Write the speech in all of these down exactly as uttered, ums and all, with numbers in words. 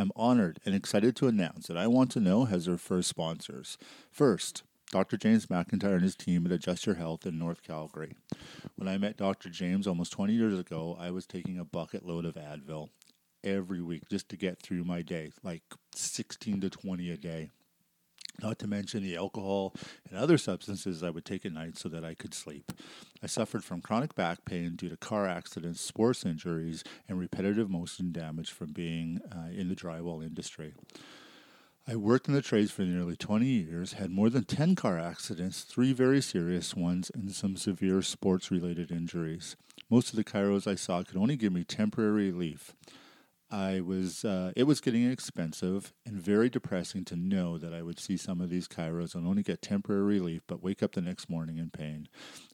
I'm honored and excited to announce that I Want to Know has their first sponsors. First, Doctor James McIntyre and his team at Adjust Your Health in North Calgary. When I met Doctor James almost twenty years ago, I was taking a bucket load of Advil every week just to get through my day, like sixteen to twenty a day. Not to mention the alcohol and other substances I would take at night so that I could sleep. I suffered from chronic back pain due to car accidents, sports injuries, and repetitive motion damage from being uh, in the drywall industry. I worked in the trades for nearly twenty years, had more than ten car accidents, three very serious ones, and some severe sports-related injuries. Most of the chiros I saw could only give me temporary relief. I was uh, it was getting expensive and very depressing to know that I would see some of these chiros and only get temporary relief, but wake up the next morning in pain.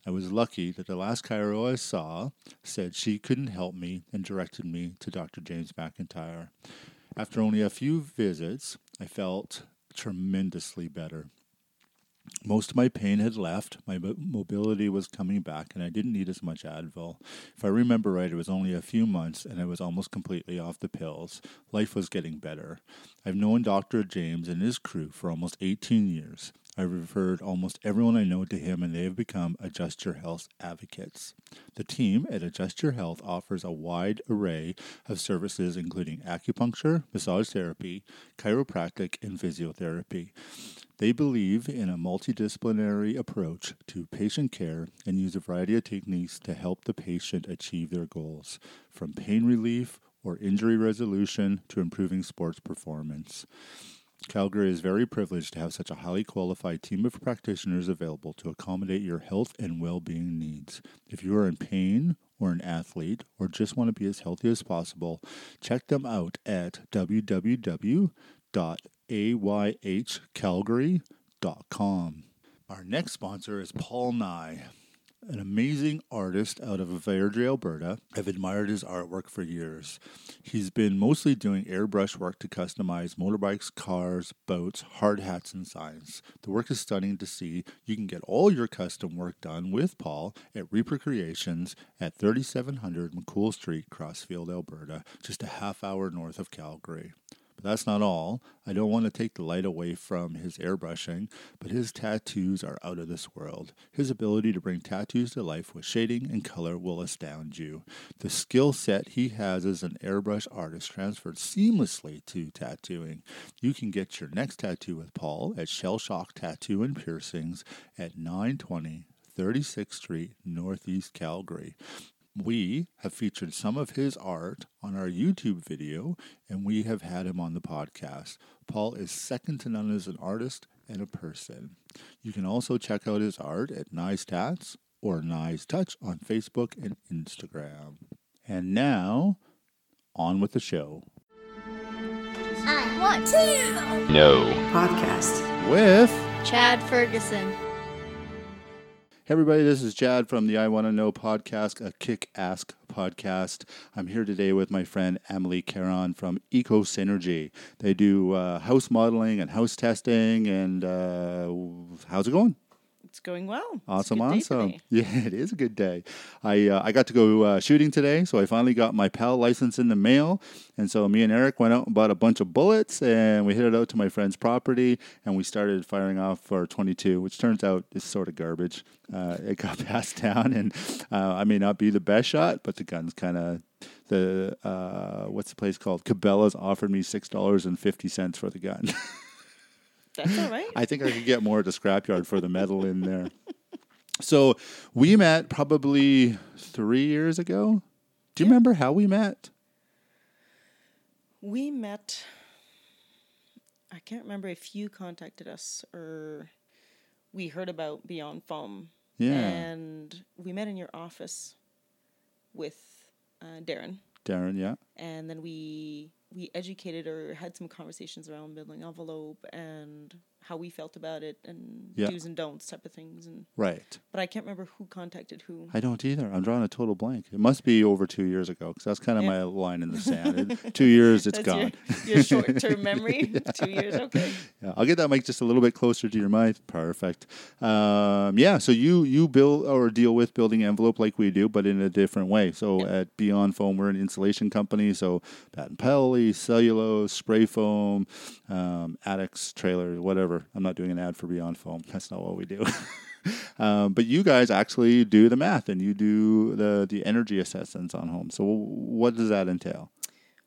I was lucky that the last chiro I saw said she couldn't help me and directed me to Doctor James McIntyre. After only a few visits, I felt tremendously better. Most of my pain had left, my mobility was coming back, and I didn't need as much Advil. If I remember right, it was only a few months, and I was almost completely off the pills. Life was getting better. I've known Doctor James and his crew for almost eighteen years. I've referred almost everyone I know to him, and they have become Adjust Your Health advocates. The team at Adjust Your Health offers a wide array of services, including acupuncture, massage therapy, chiropractic, and physiotherapy. They believe in a multidisciplinary approach to patient care and use a variety of techniques to help the patient achieve their goals, from pain relief or injury resolution to improving sports performance. Calgary is very privileged to have such a highly qualified team of practitioners available to accommodate your health and well-being needs. If you are in pain or an athlete or just want to be as healthy as possible, check them out at w w w dot a y h calgary dot com. Our next sponsor is Paul Nye, an amazing artist out of Airdrie, Alberta. I've admired his artwork for years. He's been mostly doing airbrush work to customize motorbikes, cars, boats, hard hats, and signs. The work is stunning to see. You can get all your custom work done with Paul at Reaper Creations at thirty-seven hundred McCool Street, Crossfield, Alberta, just a half hour north of Calgary. But that's not all. I don't want to take the light away from his airbrushing, but his tattoos are out of this world. His ability to bring tattoos to life with shading and color will astound you. The skill set he has as an airbrush artist transferred seamlessly to tattooing. You can get your next tattoo with Paul at Shell Shock Tattoo and Piercings at nine twenty thirty-sixth Street, Northeast Calgary. We have featured some of his art on our YouTube video, and we have had him on the podcast. Paul is second to none as an artist and a person. You can also check out his art at Nye's Tats or Nye's Touch on Facebook and Instagram. And now, on with the show. I want to know podcast with Chad Ferguson. Hey everybody, this is Chad from the I Want to Know podcast, a kick-ass podcast. I'm here today with my friend Emily Caron from Eco Synergy. They do uh, house modeling and house testing, and uh, how's it going? It's going well. Awesome, awesome. Yeah, it is a good day. I uh, I got to go uh, shooting today, so I finally got my P A L license in the mail. And so me and Eric went out and bought a bunch of bullets, and we headed out to my friend's property, and we started firing off our twenty-two, which turns out is sort of garbage. Uh, it got passed down, and uh, I may not be the best shot, but the gun's kind of... the uh, what's the place called? Cabela's offered me six dollars and fifty cents for the gun. That's all right. I think I could get more at the scrapyard for the metal in there. So we met probably three years ago. Do you yeah. remember how we met? We met, I can't remember if you contacted us or we heard about Beyond Foam. Yeah. And we met in your office with uh, Darren. Darren, yeah. And then we... we educated or had some conversations around building envelope and how we felt about it and yeah. do's and don'ts type of things. And right. But I can't remember who contacted who. I don't either. I'm drawing a total blank. It must be over two years ago because that's kind of yeah. my line in the sand. It, two years, it's that's gone. Your, your short-term memory? yeah. Two years? Okay. Yeah. I'll get that mic just a little bit closer to your mic. Perfect. Um, yeah, so you, you build or deal with building envelope like we do, but in a different way. So yeah. at Beyond Foam, we're an insulation company. So patent pelly, cellulose, spray foam, um, attics, trailers, whatever. I'm not doing an ad for Beyond Foam. That's not what we do. um, but you guys actually do the math and you do the, the energy assessments on homes. So what does that entail?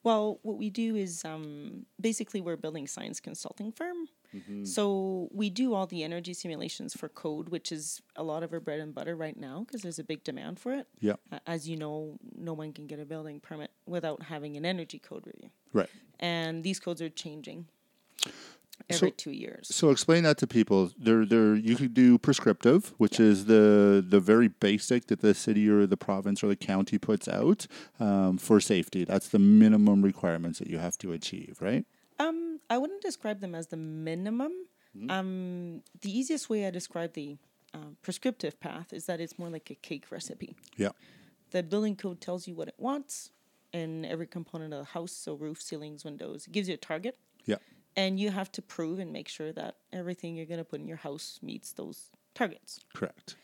Well, what we do is um, basically we're a building science consulting firm. Mm-hmm. So we do all the energy simulations for code, which is a lot of our bread and butter right now because there's a big demand for it. Yeah. Uh, as you know, no one can get a building permit without having an energy code review. Right. And these codes are changing every so, two years. So explain that to people. There, there. You could do prescriptive, which yeah. is the the very basic that the city or the province or the county puts out um, for safety. That's the minimum requirements that you have to achieve, right? Um, I wouldn't describe them as the minimum. Mm-hmm. Um, the easiest way I describe the uh, prescriptive path is that it's more like a cake recipe. Yeah. The building code tells you what it wants in every component of the house, so roof, ceilings, windows. It gives you a target. Yeah. And you have to prove and make sure that everything you're going to put in your house meets those targets. Correct.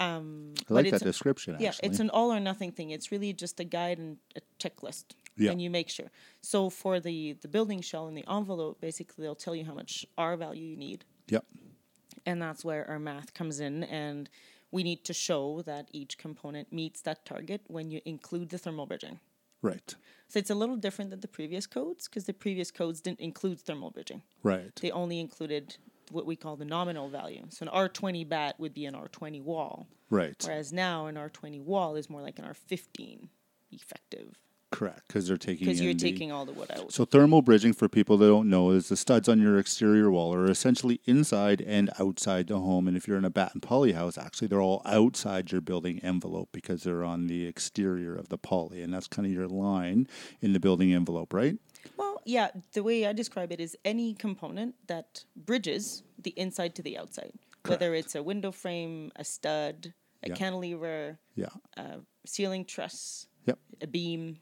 Um, I like that description, a, yeah, actually. Yeah, it's an all or nothing thing. It's really just a guide and a checklist. Yeah. And you make sure. So for the, the building shell and the envelope, basically they'll tell you how much R value you need. Yep. And that's where our math comes in. And we need to show that each component meets that target when you include the thermal bridging. Right. So it's a little different than the previous codes because the previous codes didn't include thermal bridging. Right. They only included what we call the nominal value. So an R twenty bat would be an R twenty wall. Right. Whereas now an R twenty wall is more like an R fifteen effective. Correct, because they're taking because you're the, taking all the wood out. So thermal bridging, for people that don't know, is the studs on your exterior wall are essentially inside and outside the home. And if you're in a bat and poly house, actually they're all outside your building envelope because they're on the exterior of the poly, and that's kind of your line in the building envelope, right? Well, yeah. The way I describe it is any component that bridges the inside to the outside, correct, whether it's a window frame, a stud, a yeah. cantilever, yeah, a ceiling truss, yep, a beam.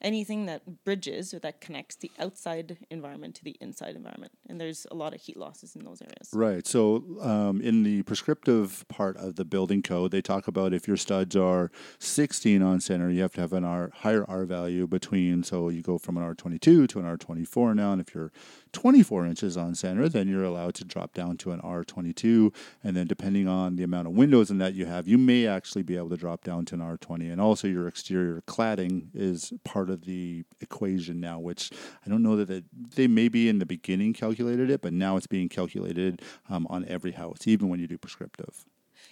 Anything that bridges or that connects the outside environment to the inside environment. And there's a lot of heat losses in those areas. Right. So um, in the prescriptive part of the building code, they talk about if your studs are sixteen on center, you have to have an R higher R value between. So you go from an R twenty-two to an R twenty-four now. And if you're twenty-four inches on center, then you're allowed to drop down to an R twenty-two. And then depending on the amount of windows in that you have, you may actually be able to drop down to an R twenty. And also your exterior cladding is part of the equation now, which I don't know that they, they maybe in the beginning calculated it, but now it's being calculated um, on every house, even when you do prescriptive.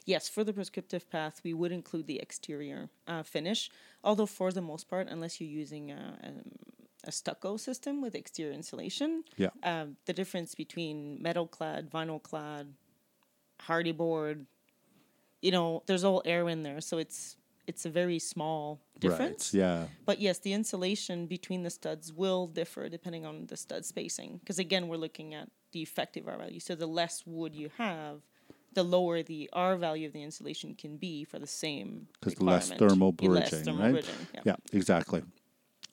Yes, for the prescriptive path, we would include the exterior uh, finish, although for the most part, unless you're using a, a, a stucco system with exterior insulation, yeah, uh, the difference between metal clad, vinyl clad, hardy board, you know, there's all air in there, so it's It's a very small difference. Right, yeah. But yes, the insulation between the studs will differ depending on the stud spacing. Because again, we're looking at the effective R value. So the less wood you have, the lower the R value of the insulation can be for the same because less thermal bridging, less thermal right? Bridging, yeah. yeah, exactly.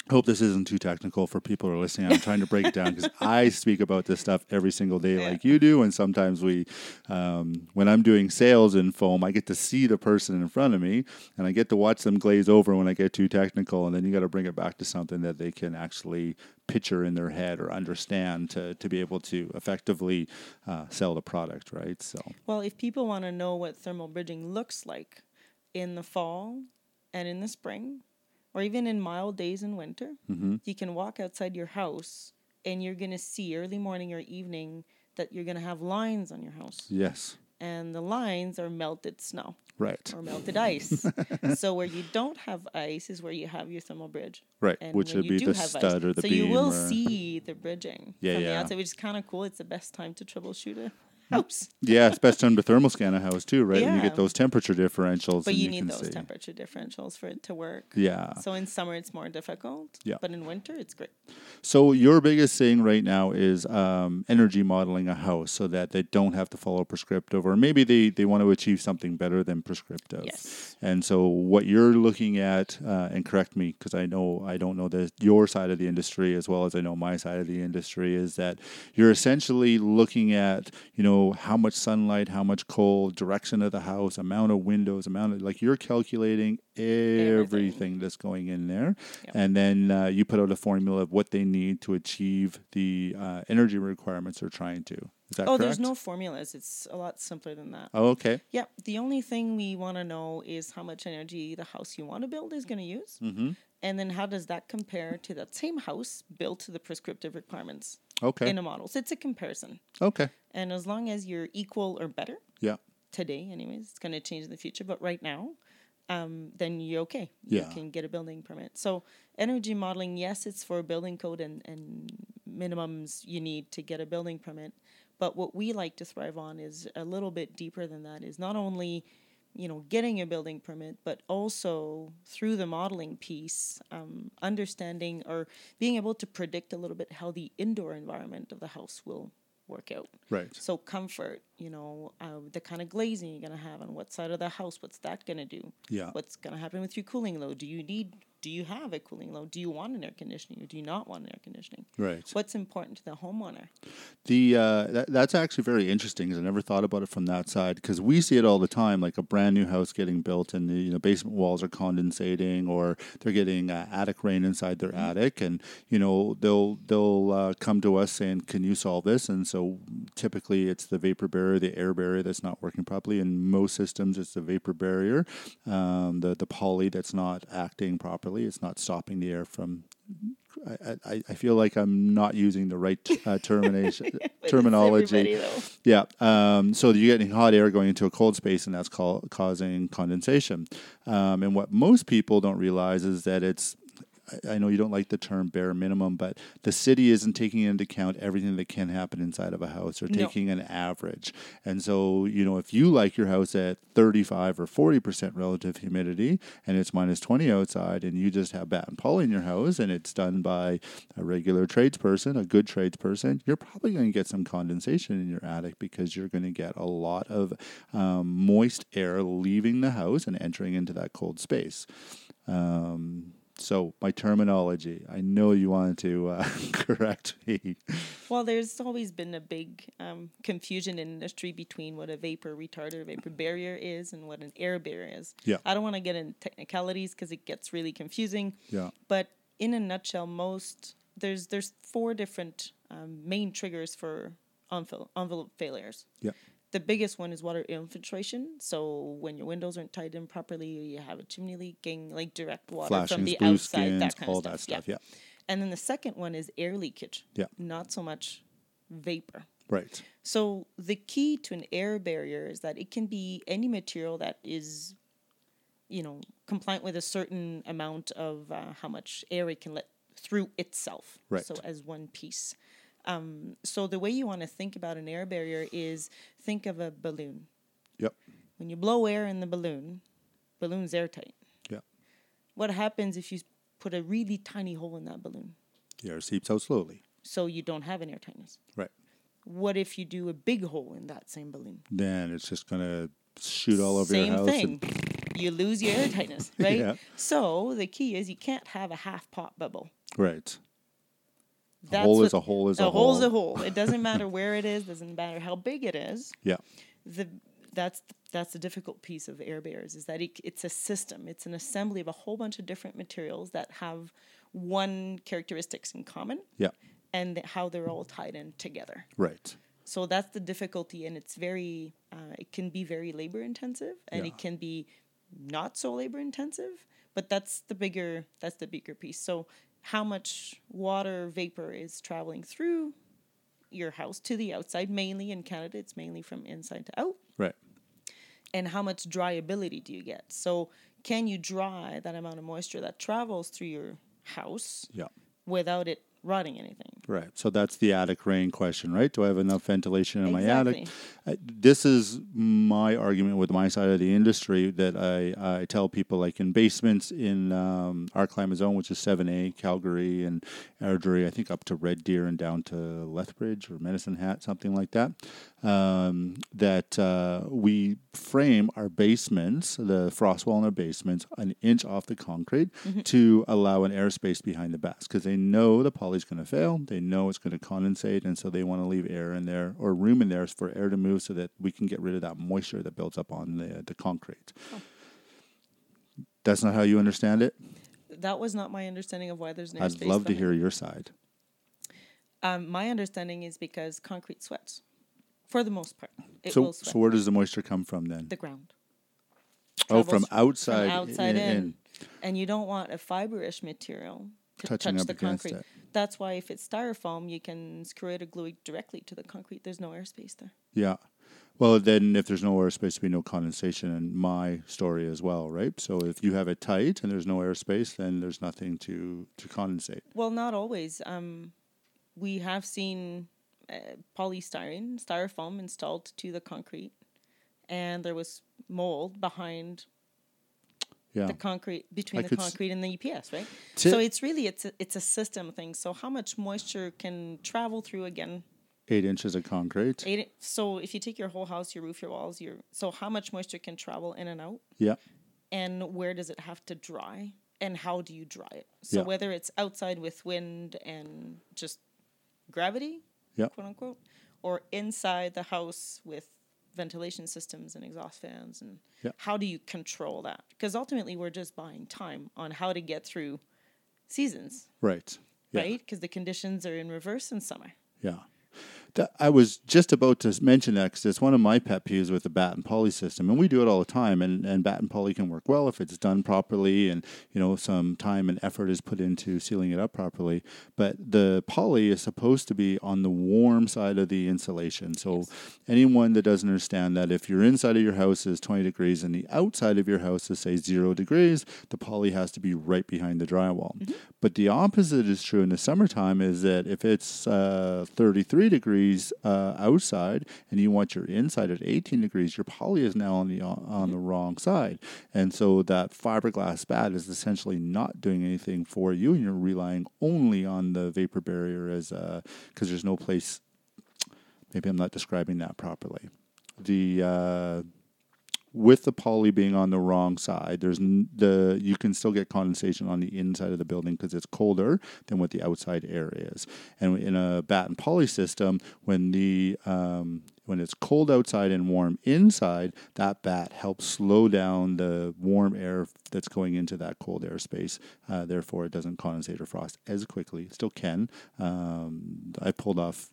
I hope this isn't too technical for people who are listening. I'm trying to break it down because I speak about this stuff every single day yeah. like you do. And sometimes we, um, when I'm doing sales in foam, I get to see the person in front of me and I get to watch them glaze over when I get too technical. And then you got to bring it back to something that they can actually picture in their head or understand to, to be able to effectively uh, sell the product, right? So, well, if people want to know what thermal bridging looks like in the fall and in the spring, or even in mild days in winter, mm-hmm. you can walk outside your house and you're going to see early morning or evening that you're going to have lines on your house. Yes. And the lines are melted snow. Right. Or melted ice. So where you don't have ice is where you have your thermal bridge. Right, and which would be the stud ice, or the so beam. So you will or... see the bridging yeah, from yeah. the outside, which is kind of cool. It's the best time to troubleshoot it. house. Yeah, it's best time to thermal scan a house too, right? Yeah. When you get those temperature differentials. But you, you need those see. temperature differentials for it to work. Yeah. So in summer, it's more difficult. Yeah. But in winter, it's great. So your biggest thing right now is um, energy modeling a house so that they don't have to follow prescriptive, or maybe they, they want to achieve something better than prescriptive. Yes. And so what you're looking at, uh, and correct me because I know I don't know the, your side of the industry as well as I know my side of the industry, is that you're essentially looking at, you know, how much sunlight, how much cold, direction of the house, amount of windows, amount of, like, you're calculating everything, everything that's going in there. Yep. And then uh, you put out a formula of what they need to achieve the uh, energy requirements they're trying to. Is that oh, correct? There's no formulas. It's a lot simpler than that. Oh, okay. Yep. The only thing we want to know is how much energy the house you want to build is going to use. Mm-hmm. And then how does that compare to that same house built to the prescriptive requirements? Okay. In a model. So it's a comparison. Okay. And as long as you're equal or better. Yeah. Today, anyways, it's going to change in the future. But right now, um, then you're okay. Yeah. You can get a building permit. So energy modeling, yes, it's for building code and, and minimums you need to get a building permit. But what we like to thrive on is a little bit deeper than that, is not only, you know, getting a building permit, but also through the modeling piece, um, understanding or being able to predict a little bit how the indoor environment of the house will work out. Right. So comfort, you know, uh, the kind of glazing you're going to have on what side of the house, what's that going to do? Yeah. What's going to happen with your cooling load? Do you need, do you have a cooling load? Do you want an air conditioning or do you not want an air conditioning? Right. What's important to the homeowner? The uh, th- That's actually very interesting because I never thought about it from that side, because we see it all the time, like a brand new house getting built and the, you know, basement walls are condensating or they're getting uh, attic rain inside their mm-hmm. attic, and you know they'll they'll uh, come to us saying, can you solve this? And so typically it's the vapor barrier, the air barrier that's not working properly. In most systems it's the vapor barrier, um, the, the poly that's not acting properly. It's not stopping the air from. I, I, I feel like I'm not using the right uh, termination terminology. Yeah. Um, so you're getting hot air going into a cold space, and that's call, causing condensation. Um, and what most people don't realize is that it's. I know you don't like the term bare minimum, but the city isn't taking into account everything that can happen inside of a house. They're no. taking an average. And so, you know, if you like your house at thirty-five or forty percent relative humidity and it's minus twenty outside and you just have bat and poly in your house and it's done by a regular tradesperson, a good tradesperson, you're probably going to get some condensation in your attic because you're going to get a lot of um, moist air leaving the house and entering into that cold space. Um So my terminology, I know you wanted to uh, correct me. Well, there's always been a big um, confusion in industry between what a vapor retarder, vapor barrier is and what an air barrier is. Yeah. I don't want to get into technicalities because it gets really confusing. Yeah. But in a nutshell, most there's there's four different um, main triggers for envelope, envelope failures. Yeah. The biggest one is water infiltration. So when your windows aren't tied in properly, you have a chimney leaking, like direct water Flashings, from the blue outside, skins, that kind all of stuff. That stuff yeah. yeah. And then the second one is air leakage. Yeah. Not so much vapor. Right. So the key to an air barrier is that it can be any material that is, you know, compliant with a certain amount of uh, how much air it can let through itself. Right. So as one piece. Um, so the way you want to think about an air barrier is think of a balloon. Yep. When you blow air in the balloon, balloon's airtight. Yeah. What happens if you put a really tiny hole in that balloon? The air seeps out slowly. So you don't have an air tightness. Right. What if you do a big hole in that same balloon? Then it's just going to shoot all over same your house. Same thing. And you lose your air tightness, right? Yeah. So the key is you can't have a half pop bubble. Right. That's a hole is a hole is a, a hole. hole is a hole. It doesn't matter where it is. Doesn't matter how big it is. Yeah. The that's that's the difficult piece of air barriers is that it, it's a system. It's an assembly of a whole bunch of different materials that have one characteristics in common. Yeah. And th- how they're all tied in together. Right. So that's the difficulty, and it's very. Uh, it can be very labor intensive, and yeah. it can be not so labor intensive. But that's the bigger. That's the bigger piece. So. How much water vapor is traveling through your house to the outside, mainly in Canada, it's mainly from inside to out. Right. And how much dryability do you get? So can you dry that amount of moisture that travels through your house yeah. without it rotting anything? Right. So that's the attic rain question, right? Do I have enough ventilation in exactly. my attic? This is my argument with my side of the industry that I, I tell people, like in basements in um, our climate zone, which is seven A, Calgary and Airdrie, I think up to Red Deer and down to Lethbridge or Medicine Hat, something like that, um, that uh, we frame our basements, the frost wall in our basements, an inch off the concrete mm-hmm. to allow an airspace behind the bats because they know the poly's going to fail. They know it's going to condensate, and so they want to leave air in there or room in there for air to move so that we can get rid of that moisture that builds up on the, the concrete. Oh. That's not how you understand it? That was not my understanding of why there's no airspace. I'd love to hear your side. Um, my understanding is because concrete sweats, for the most part. It so, will sweat. So where does the moisture come from then? The ground. Oh, from outside, from outside in, in. in. And you don't want a fibrous material to Touching touch up the concrete. It. That's why if it's styrofoam, you can screw it or glue it directly to the concrete. There's no airspace there. Yeah. Well, then if there's no airspace, there'll be no condensation in my story as well, right? So if you have it tight and there's no airspace, then there's nothing to, to condensate. Well, not always. Um, we have seen uh, polystyrene, styrofoam installed to the concrete, and there was mold behind Yeah. the concrete between I the concrete s- and the E P S, right? T- so it's really it's a, it's a system thing. So how much moisture can travel through again? Eight inches of concrete. Eight. So if you take your whole house, your roof, your walls, your so how much moisture can travel in and out? Yeah. And where does it have to dry? And how do you dry it? So yeah. whether it's outside with wind and just gravity, yeah. quote unquote, or inside the house with ventilation systems and exhaust fans, and yep. how do you control that? Because ultimately we're just buying time on how to get through seasons. Right. Yeah. Right? Because the conditions are in reverse in summer. Yeah. That, I was just about to mention that because it's one of my pet peeves with the bat and poly system, and we do it all the time, and, and bat and poly can work well if it's done properly and, you know, some time and effort is put into sealing it up properly, but the poly is supposed to be on the warm side of the insulation, so yes. anyone that doesn't understand that if your inside of your house is twenty degrees and the outside of your house is, say, zero degrees, the poly has to be right behind the drywall. Mm-hmm. But the opposite is true in the summertime, is that if it's uh, thirty-three degrees Uh, outside, and you want your inside at eighteen degrees, your poly is now on the on the wrong side, and so that fiberglass bat is essentially not doing anything for you, and you're relying only on the vapor barrier as because there's no place. Maybe I'm not describing that properly. The uh, with the poly being on the wrong side, there's n- the you can still get condensation on the inside of the building because it's colder than what the outside air is. And in a bat and poly system, when the um, when it's cold outside and warm inside, that bat helps slow down the warm air that's going into that cold airspace. Uh, therefore, it doesn't condensate or frost as quickly. It still can. Um, I pulled off.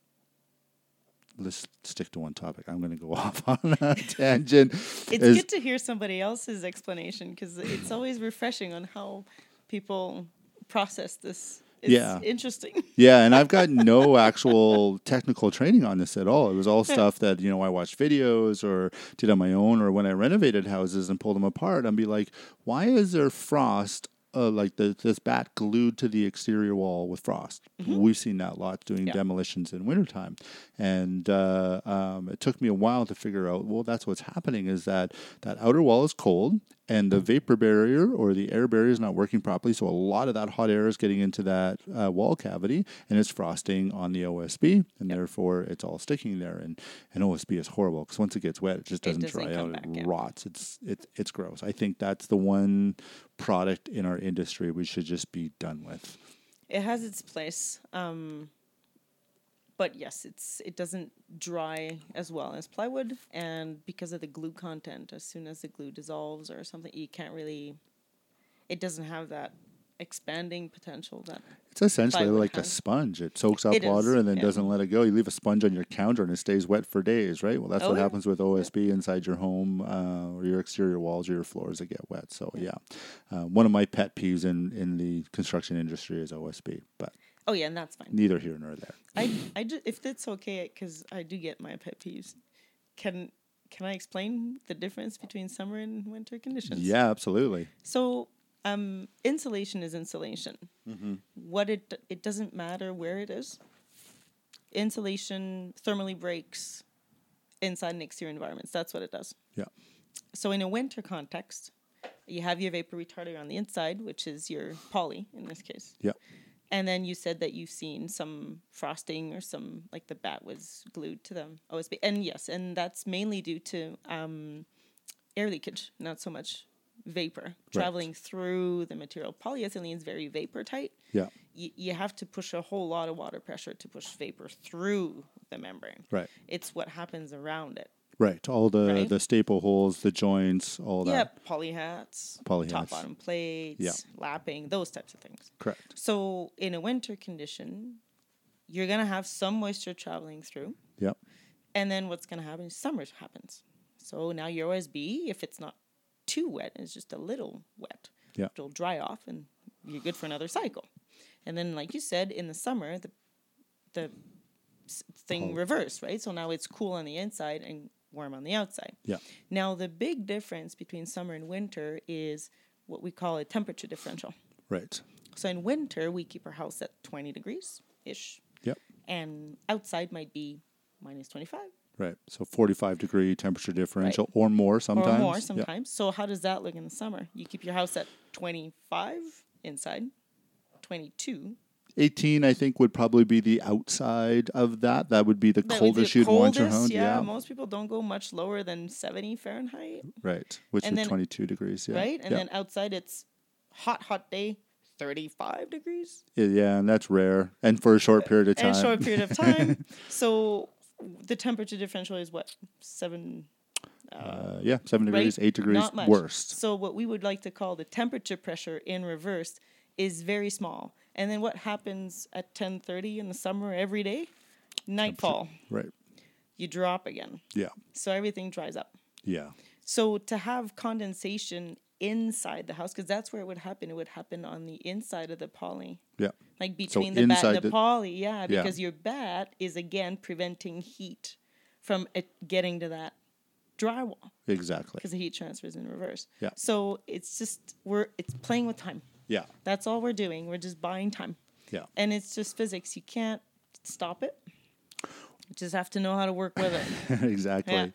Let's stick to one topic. I'm going to go off on a tangent. It's As good to hear somebody else's explanation because it's always refreshing on how people process this. It's yeah. interesting. Yeah, and I've got no actual technical training on this at all. It was all stuff that, you know, I watched videos or did on my own, or when I renovated houses and pulled them apart, I'd be like, why is there frost? Uh, like the, this bat glued to the exterior wall with frost. Mm-hmm. We've seen that lot doing yeah. demolitions in wintertime. And uh, um, it took me a while to figure out, well, that's what's happening is that that outer wall is cold and the vapor barrier or the air barrier is not working properly. So a lot of that hot air is getting into that uh, wall cavity and it's frosting on the O S B and yep. therefore it's all sticking there. And, and O S B is horrible because once it gets wet, it just doesn't, it doesn't dry out. Back, it yeah. rots. It's, it's, it's gross. I think that's the one product in our industry we should just be done with. It has its place, um, but yes, it's it doesn't dry as well as plywood, and because of the glue content, as soon as the glue dissolves or something, you can't really. It doesn't have that expanding potential that it's essentially like has. A sponge. It soaks up it water is, and then yeah. doesn't let it go. You leave a sponge on your counter and it stays wet for days, right? Well, that's oh, what yeah. happens with O S B yeah. inside your home uh, or your exterior walls or your floors that get wet. So yeah, yeah. Uh, one of my pet peeves in, in the construction industry is O S B, but oh yeah, and that's fine. Neither here nor there. I I do, if that's okay, because I do get my pet peeves. Can can I explain the difference between summer and winter conditions? Yeah, absolutely. So. Um, insulation is insulation. Mm-hmm. What it it doesn't matter where it is. insulation thermally breaks inside and exterior environments. That's what it does. Yeah. So in a winter context, you have your vapor retarder on the inside, which is your poly in this case. Yeah. And then you said that you've seen some frosting or some, like the bat was glued to the O S B. And yes, and that's mainly due to um, air leakage, not so much vapor. Right. Traveling through the material. Polyethylene is very vapor tight. Yeah. Y- you have to push a whole lot of water pressure to push vapor through the membrane. Right. It's what happens around it. Right. All the, right? the staple holes, the joints, all yeah, that. Yeah, poly hats, poly top hats. Bottom plates, yeah. lapping, those types of things. Correct. So in a winter condition, you're going to have some moisture traveling through. Yep. And then what's going to happen is summer happens. So now your O S B, if it's not too wet, it's just a little wet, yep. it'll dry off and you're good for another cycle. And then, like you said, in the summer, the the thing oh. reversed, right? So now it's cool on the inside and warm on the outside. Yeah. Now, the big difference between summer and winter is what we call a temperature differential. Right. So in winter, we keep our house at twenty degrees-ish. Yep. And outside might be minus twenty-five. Right. So forty-five degree temperature differential right. or more sometimes. Or more sometimes. Yep. So how does that look in the summer? You keep your house at twenty-five inside, twenty-two. eighteen, I think, would probably be the outside of that. That would be the that coldest be the you'd coldest, want your home. Yeah, yeah, most people don't go much lower than seventy Fahrenheit. Right, which and is then, twenty-two degrees. Yeah. Right, and yeah. then outside it's hot, hot day, thirty-five degrees. Yeah, and that's rare, and for a short period of time. And a short period of time. So the temperature differential is what, seven? Uh, uh, yeah, seven right? degrees, eight degrees, not much. Worst. So what we would like to call the temperature pressure in reverse is very small. And then what happens at ten thirty in the summer every day? Nightfall. Right. You drop again. Yeah. So everything dries up. Yeah. So to have condensation inside the house, because that's where it would happen. It would happen on the inside of the poly. Yeah. Like between so the bat and the, the poly. Yeah, because yeah. your bat is, again, preventing heat from it getting to that drywall. Exactly. Because the heat transfer is in reverse. Yeah. So it's just, we're it's playing with time. Yeah. That's all we're doing. We're just buying time. Yeah. And it's just physics. You can't stop it. You just have to know how to work with it. Exactly. Yeah.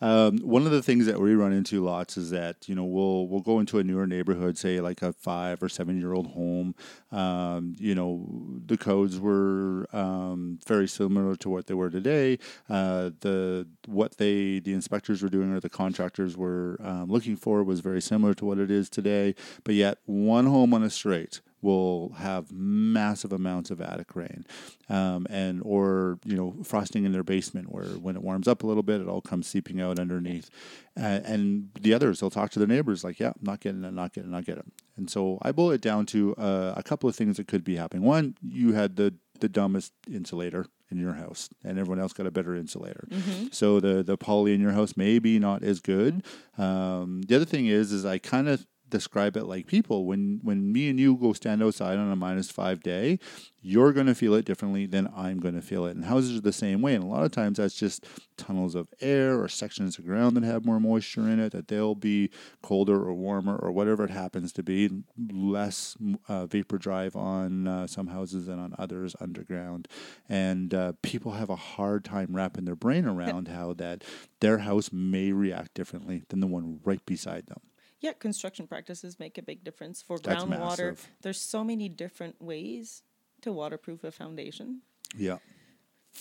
Um, one of the things that we run into lots is that, you know, we'll we'll go into a newer neighborhood, say like a five or seven year old home. Um, you know, the codes were um, very similar to what they were today. Uh, the what they the inspectors were doing or the contractors were um, looking for was very similar to what it is today. But yet, one home on a straight will have massive amounts of attic rain, um, and or you know frosting in their basement, where when it warms up a little bit, it all comes seeping out underneath. Uh, and the others, they'll talk to their neighbors like, "Yeah, not getting it, not getting, not getting." And so I boil it down to uh, a couple of things that could be happening. One, you had the the dumbest insulator in your house, and everyone else got a better insulator. Mm-hmm. So the the poly in your house may be not as good. Um, the other thing is, is I kind of describe it like people. When when me and you go stand outside on a minus five day, you're going to feel it differently than I'm going to feel it. And houses are the same way. And a lot of times that's just tunnels of air or sections of ground that have more moisture in it, that they'll be colder or warmer or whatever it happens to be, less uh, vapor drive on uh, some houses than on others underground. And uh, people have a hard time wrapping their brain around yeah. how that their house may react differently than the one right beside them. Yeah, construction practices make a big difference for groundwater. There's so many different ways to waterproof a foundation. Yeah.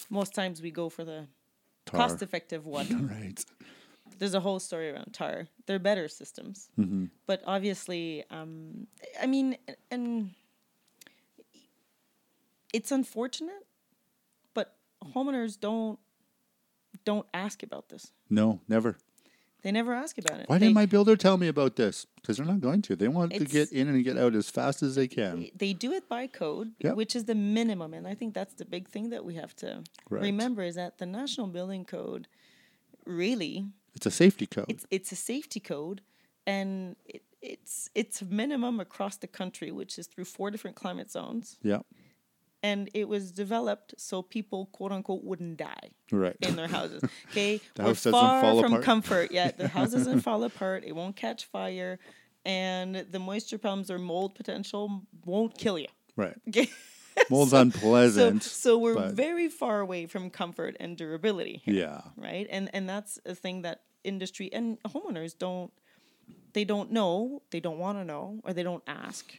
Most times we go for the tar. Cost-effective one. Right. There's a whole story around tar. They're better systems. Mm-hmm. But obviously, um, I mean, and it's unfortunate, but homeowners don't don't ask about this. No, never. They never ask about it. Why they, didn't my builder tell me about this? Because they're not going to. They want to get in and get out as fast as they can. They do it by code, yep. which is the minimum. And I think that's the big thing that we have to right. remember is that the National Building Code, really... It's a safety code. It's, it's a safety code. And it, it's it's minimum across the country, which is through four different climate zones. Yeah. And it was developed so people, quote unquote, wouldn't die right. in their houses. Okay, the we're house doesn't far fall from apart. Comfort. Yeah, the house doesn't fall apart. It won't catch fire, and the moisture problems or mold potential won't kill you. Right. Okay. Mold's so, unpleasant. So, so we're but... very far away from comfort and durability here, yeah. Right? And and that's a thing that industry and homeowners don't, they don't know, they don't want to know, or they don't ask.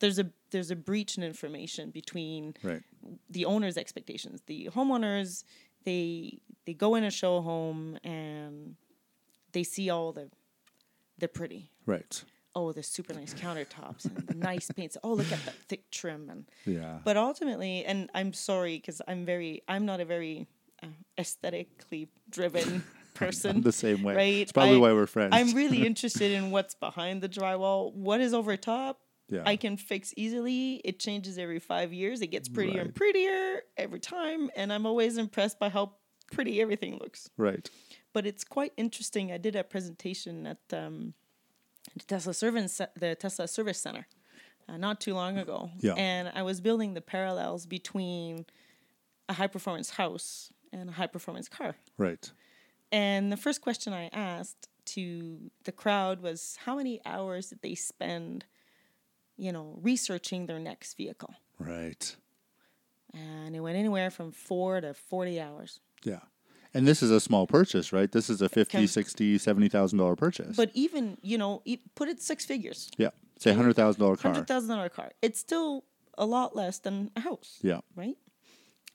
There's a there's a breach in information between right. the owner's expectations. The homeowners, they they go in a show home and they see all the the pretty. Right. Oh, the super nice countertops and the nice paints. Oh, look at that thick trim. And yeah. But ultimately, and I'm sorry because I'm very I'm not a very uh, aesthetically driven person. I'm the same way. Right? It's probably I, why we're friends. I'm really interested in what's behind the drywall, what is over top. Yeah. I can fix easily. It changes every five years. It gets prettier right. and prettier every time. And I'm always impressed by how pretty everything looks. Right. But it's quite interesting. I did a presentation at um, the, Tesla Service, the Tesla Service Center uh, not too long ago. Yeah. And I was building the parallels between a high-performance house and a high-performance car. Right. And the first question I asked to the crowd was, how many hours did they spend you know, researching their next vehicle. Right. And it went anywhere from four to forty hours. Yeah. And this is a small purchase, right? This is a fifty thousand dollars, sixty thousand dollars, seventy thousand dollars purchase. But even, you know, put it six figures. Yeah. Say one hundred thousand dollars car. one hundred thousand dollars car. It's still a lot less than a house. Yeah. Right?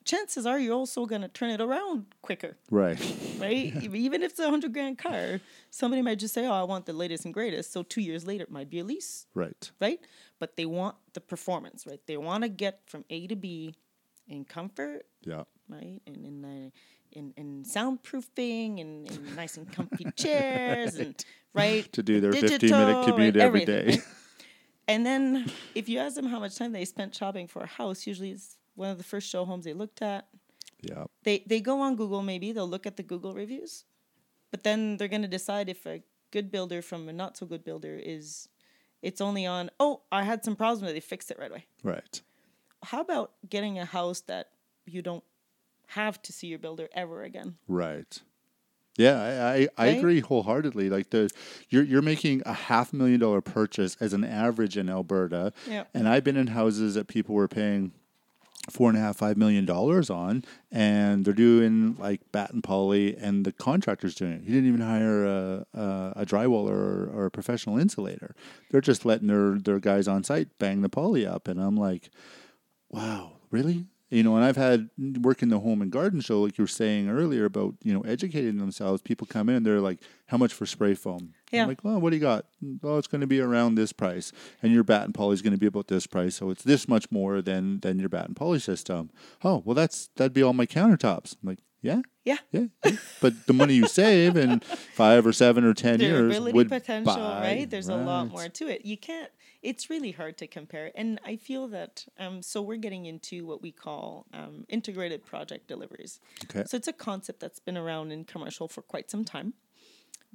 Chances are you're also going to turn it around quicker. Right. Right? Yeah. Even if it's a hundred grand car, somebody might just say, oh, I want the latest and greatest. So two years later, it might be a lease. Right. Right? But they want the performance, right? They want to get from A to B in comfort. Yeah. Right? And in the, in, in soundproofing and in, in nice and comfy chairs. Right. And right? To do their fifteen-minute commute every day. Right? And then if you ask them how much time they spent shopping for a house, usually it's one of the first show homes they looked at. Yeah. They they go on Google maybe. They'll look at the Google reviews. But then they're going to decide if a good builder from a not so good builder is, it's only on, oh, I had some problems but they fixed it right away. Right. How about getting a house that you don't have to see your builder ever again? Right. Yeah, I, I, I right? agree wholeheartedly. Like the you're you're making a half million dollar purchase as an average in Alberta. Yeah. And I've been in houses that people were paying four and a half, five million dollars on, and they're doing like bat and poly, and the contractor's doing it. He didn't even hire a a, a drywaller or, or a professional insulator. They're just letting their, their guys on site bang the poly up, and I'm like, wow, really? You know, and I've had work in the home and garden show, like you were saying earlier about, you know, educating themselves. People come in and they're like, how much for spray foam? Yeah. I'm like, well, what do you got? Oh, it's going to be around this price. And your bat and poly is going to be about this price. So it's this much more than, than your bat and poly system. Oh, well, that's that'd be all my countertops. I'm like, yeah. Yeah. Yeah. yeah. But the money you save in five or seven or ten durability years would potential, buy. Right? There's right. a lot more to it. You can't. It's really hard to compare. And I feel that, um, so we're getting into what we call um, integrated project deliveries. Okay. So it's a concept that's been around in commercial for quite some time.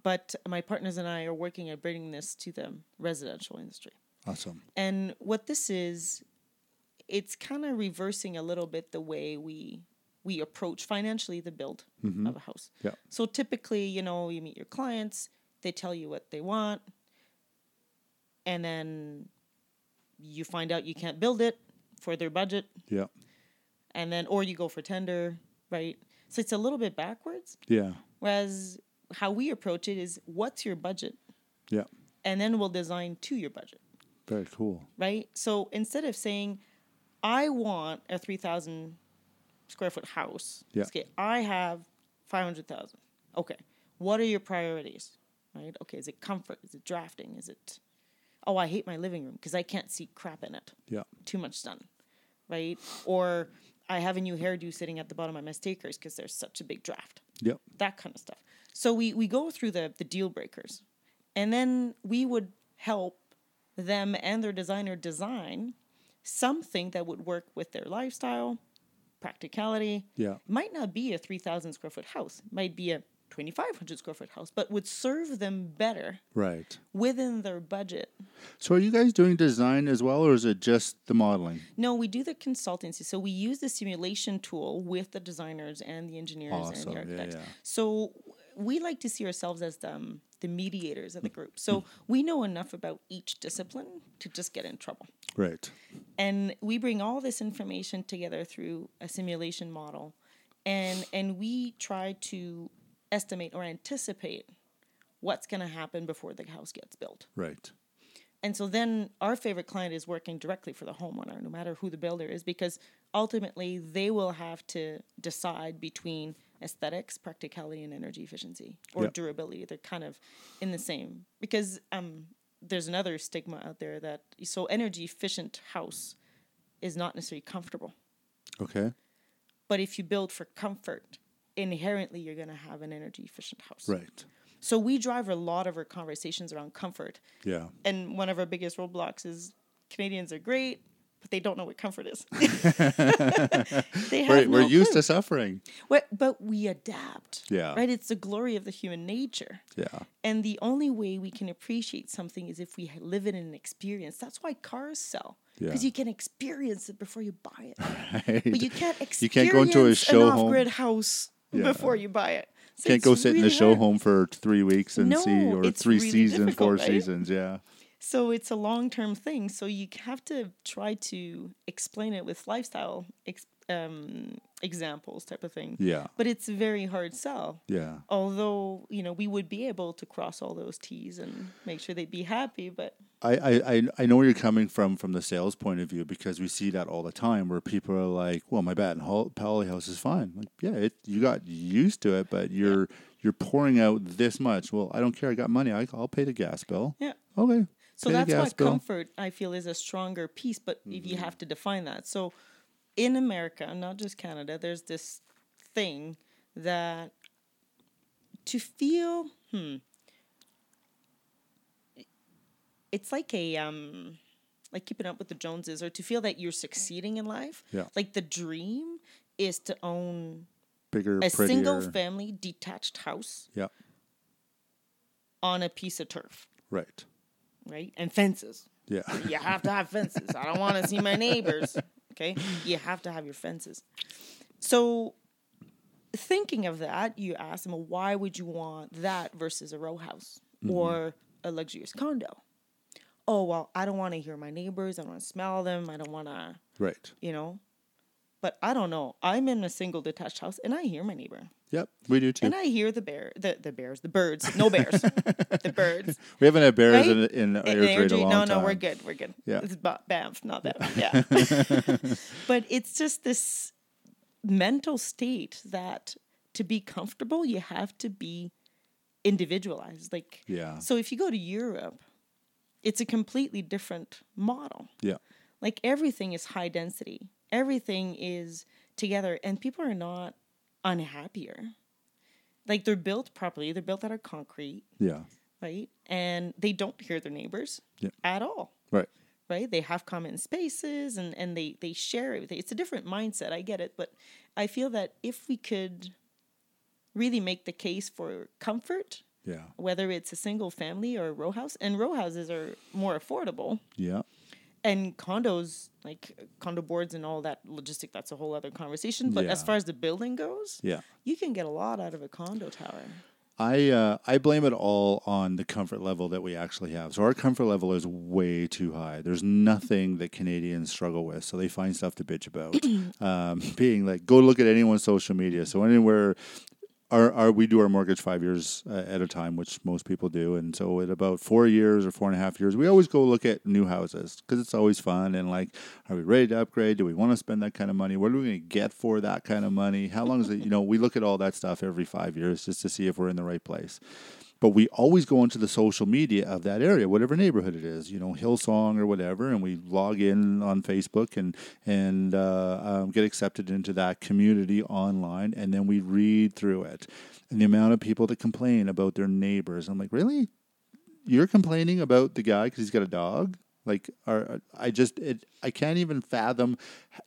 But my partners and I are working at bringing this to the residential industry. Awesome. And what this is, it's kind of reversing a little bit the way we we approach financially the build mm-hmm. of a house. Yeah. So typically, you know, you meet your clients, they tell you what they want. And then you find out you can't build it for their budget. Yeah. And then, or you go for tender, right? So it's a little bit backwards. Yeah. Whereas how we approach it is, what's your budget? Yeah. And then we'll design to your budget. Very cool. Right? So instead of saying, I want a three thousand square foot house. Yeah. Okay, I have five hundred thousand. Okay. What are your priorities? Right? Okay. Is it comfort? Is it drafting? Is it... Oh, I hate my living room because I can't see crap in it. Yeah. Too much sun, right? Or I have a new hairdo sitting at the bottom of my stakers because there's such a big draft. Yep. That kind of stuff. So we, we go through the, the deal breakers. And then we would help them and their designer design something that would work with their lifestyle, practicality. Yeah. Might not be a three thousand square foot house. Might be a twenty-five hundred square foot house, but would serve them better right. within their budget. So are you guys doing design as well, or is it just the modeling? No, we do the consultancy. So we use the simulation tool with the designers and the engineers awesome. and the architects. Yeah, yeah. So we like to see ourselves as the, um, the mediators of the group. So we know enough about each discipline to just get in trouble. Right. And we bring all this information together through a simulation model. And and we try to estimate or anticipate what's going to happen before the house gets built. Right. And so then our favorite client is working directly for the homeowner, no matter who the builder is, because ultimately they will have to decide between aesthetics, practicality, and energy efficiency or yep. durability. They're kind of in the same. Because um, there's another stigma out there that so energy efficient house is not necessarily comfortable. Okay. But if you build for comfort, inherently you're going to have an energy efficient house. Right. So we drive a lot of our conversations around comfort. Yeah. And one of our biggest roadblocks is Canadians are great, but they don't know what comfort is. they have we're no we're used to suffering. We're, but we adapt. Yeah. Right? It's the glory of the human nature. Yeah. And the only way we can appreciate something is if we live it in an experience. That's why cars sell. Because yeah. you can experience it before you buy it. Right. But you can't experience you can't go into a show an off-grid house yeah. before you buy it. So can't go sit really in a show hard. home for three weeks and no, see, or three really seasons, four right? seasons, yeah. So it's a long-term thing. So you have to try to explain it with lifestyle ex- um, examples type of thing. Yeah. But it's a very hard sell. Yeah. Although, you know, we would be able to cross all those T's and make sure they'd be happy, but... I, I, I know where you're coming from from the sales point of view, because we see that all the time where people are like, well, my Baton Powell house is fine. Like, yeah, it, you got used to it, but you're yeah. you're pouring out this much. Well, I don't care. I got money. I, I'll pay the gas bill. Yeah. Okay. So pay that's why bill. comfort, I feel, is a stronger piece, but mm-hmm. if you have to define that. So in America, not just Canada, there's this thing that to feel... hmm. It's like a, um, like keeping up with the Joneses, or to feel that you're succeeding in life. Yeah. Like the dream is to own bigger, a prettier. single family detached house. Yeah. On a piece of turf. Right. Right. And fences. Yeah. You have to have fences. I don't want to see my neighbors. Okay. You have to have your fences. So thinking of that, you ask them, well, why would you want that versus a row house mm-hmm. or a luxurious condo? Oh, well, I don't want to hear my neighbors. I don't want to smell them. I don't want to, right? You know, but I don't know. I'm in a single detached house, and I hear my neighbor. Yep, we do too. And I hear the bear, the, the bears, the birds. No bears, the birds. We haven't had bears right? in, in our area for a long no, time. No, no, we're good. We're good. Yeah, it's Banff, not that. Yeah, yeah. But it's just this mental state that to be comfortable, you have to be individualized. Like, yeah. So if you go to Europe. It's a completely different model. Yeah. Like everything is high density. Everything is together, and people are not unhappier. Like they're built properly. They're built out of concrete. Yeah. Right? And they don't hear their neighbors yeah. at all. Right. Right? They have common spaces, and, and they, they share everything. It's a different mindset. I get it. But I feel that if we could really make the case for comfort... Yeah. Whether it's a single family or a row house, and row houses are more affordable. Yeah. And condos, like condo boards and all that logistic, that's a whole other conversation. But yeah. as far as the building goes, yeah. you can get a lot out of a condo tower. I uh, I blame it all on the comfort level that we actually have. So our comfort level is way too high. There's nothing that Canadians struggle with, so they find stuff to bitch about. um, being like, go look at anyone's social media. So anywhere... Our, our, we do our mortgage five years uh, at a time, which most people do. And so at about four years or four and a half years, we always go look at new houses because it's always fun. And like, are we ready to upgrade? Do we want to spend that kind of money? What are we going to get for that kind of money? How long is it? You know, we look at all that stuff every five years just to see if we're in the right place. But we always go into the social media of that area, whatever neighborhood it is, you know, Hillsong or whatever, and we log in on Facebook and and uh, um, get accepted into that community online, and then we read through it. And the amount of people that complain about their neighbors, I'm like, really? You're complaining about the guy because he's got a dog? Like, are, I just, it, I can't even fathom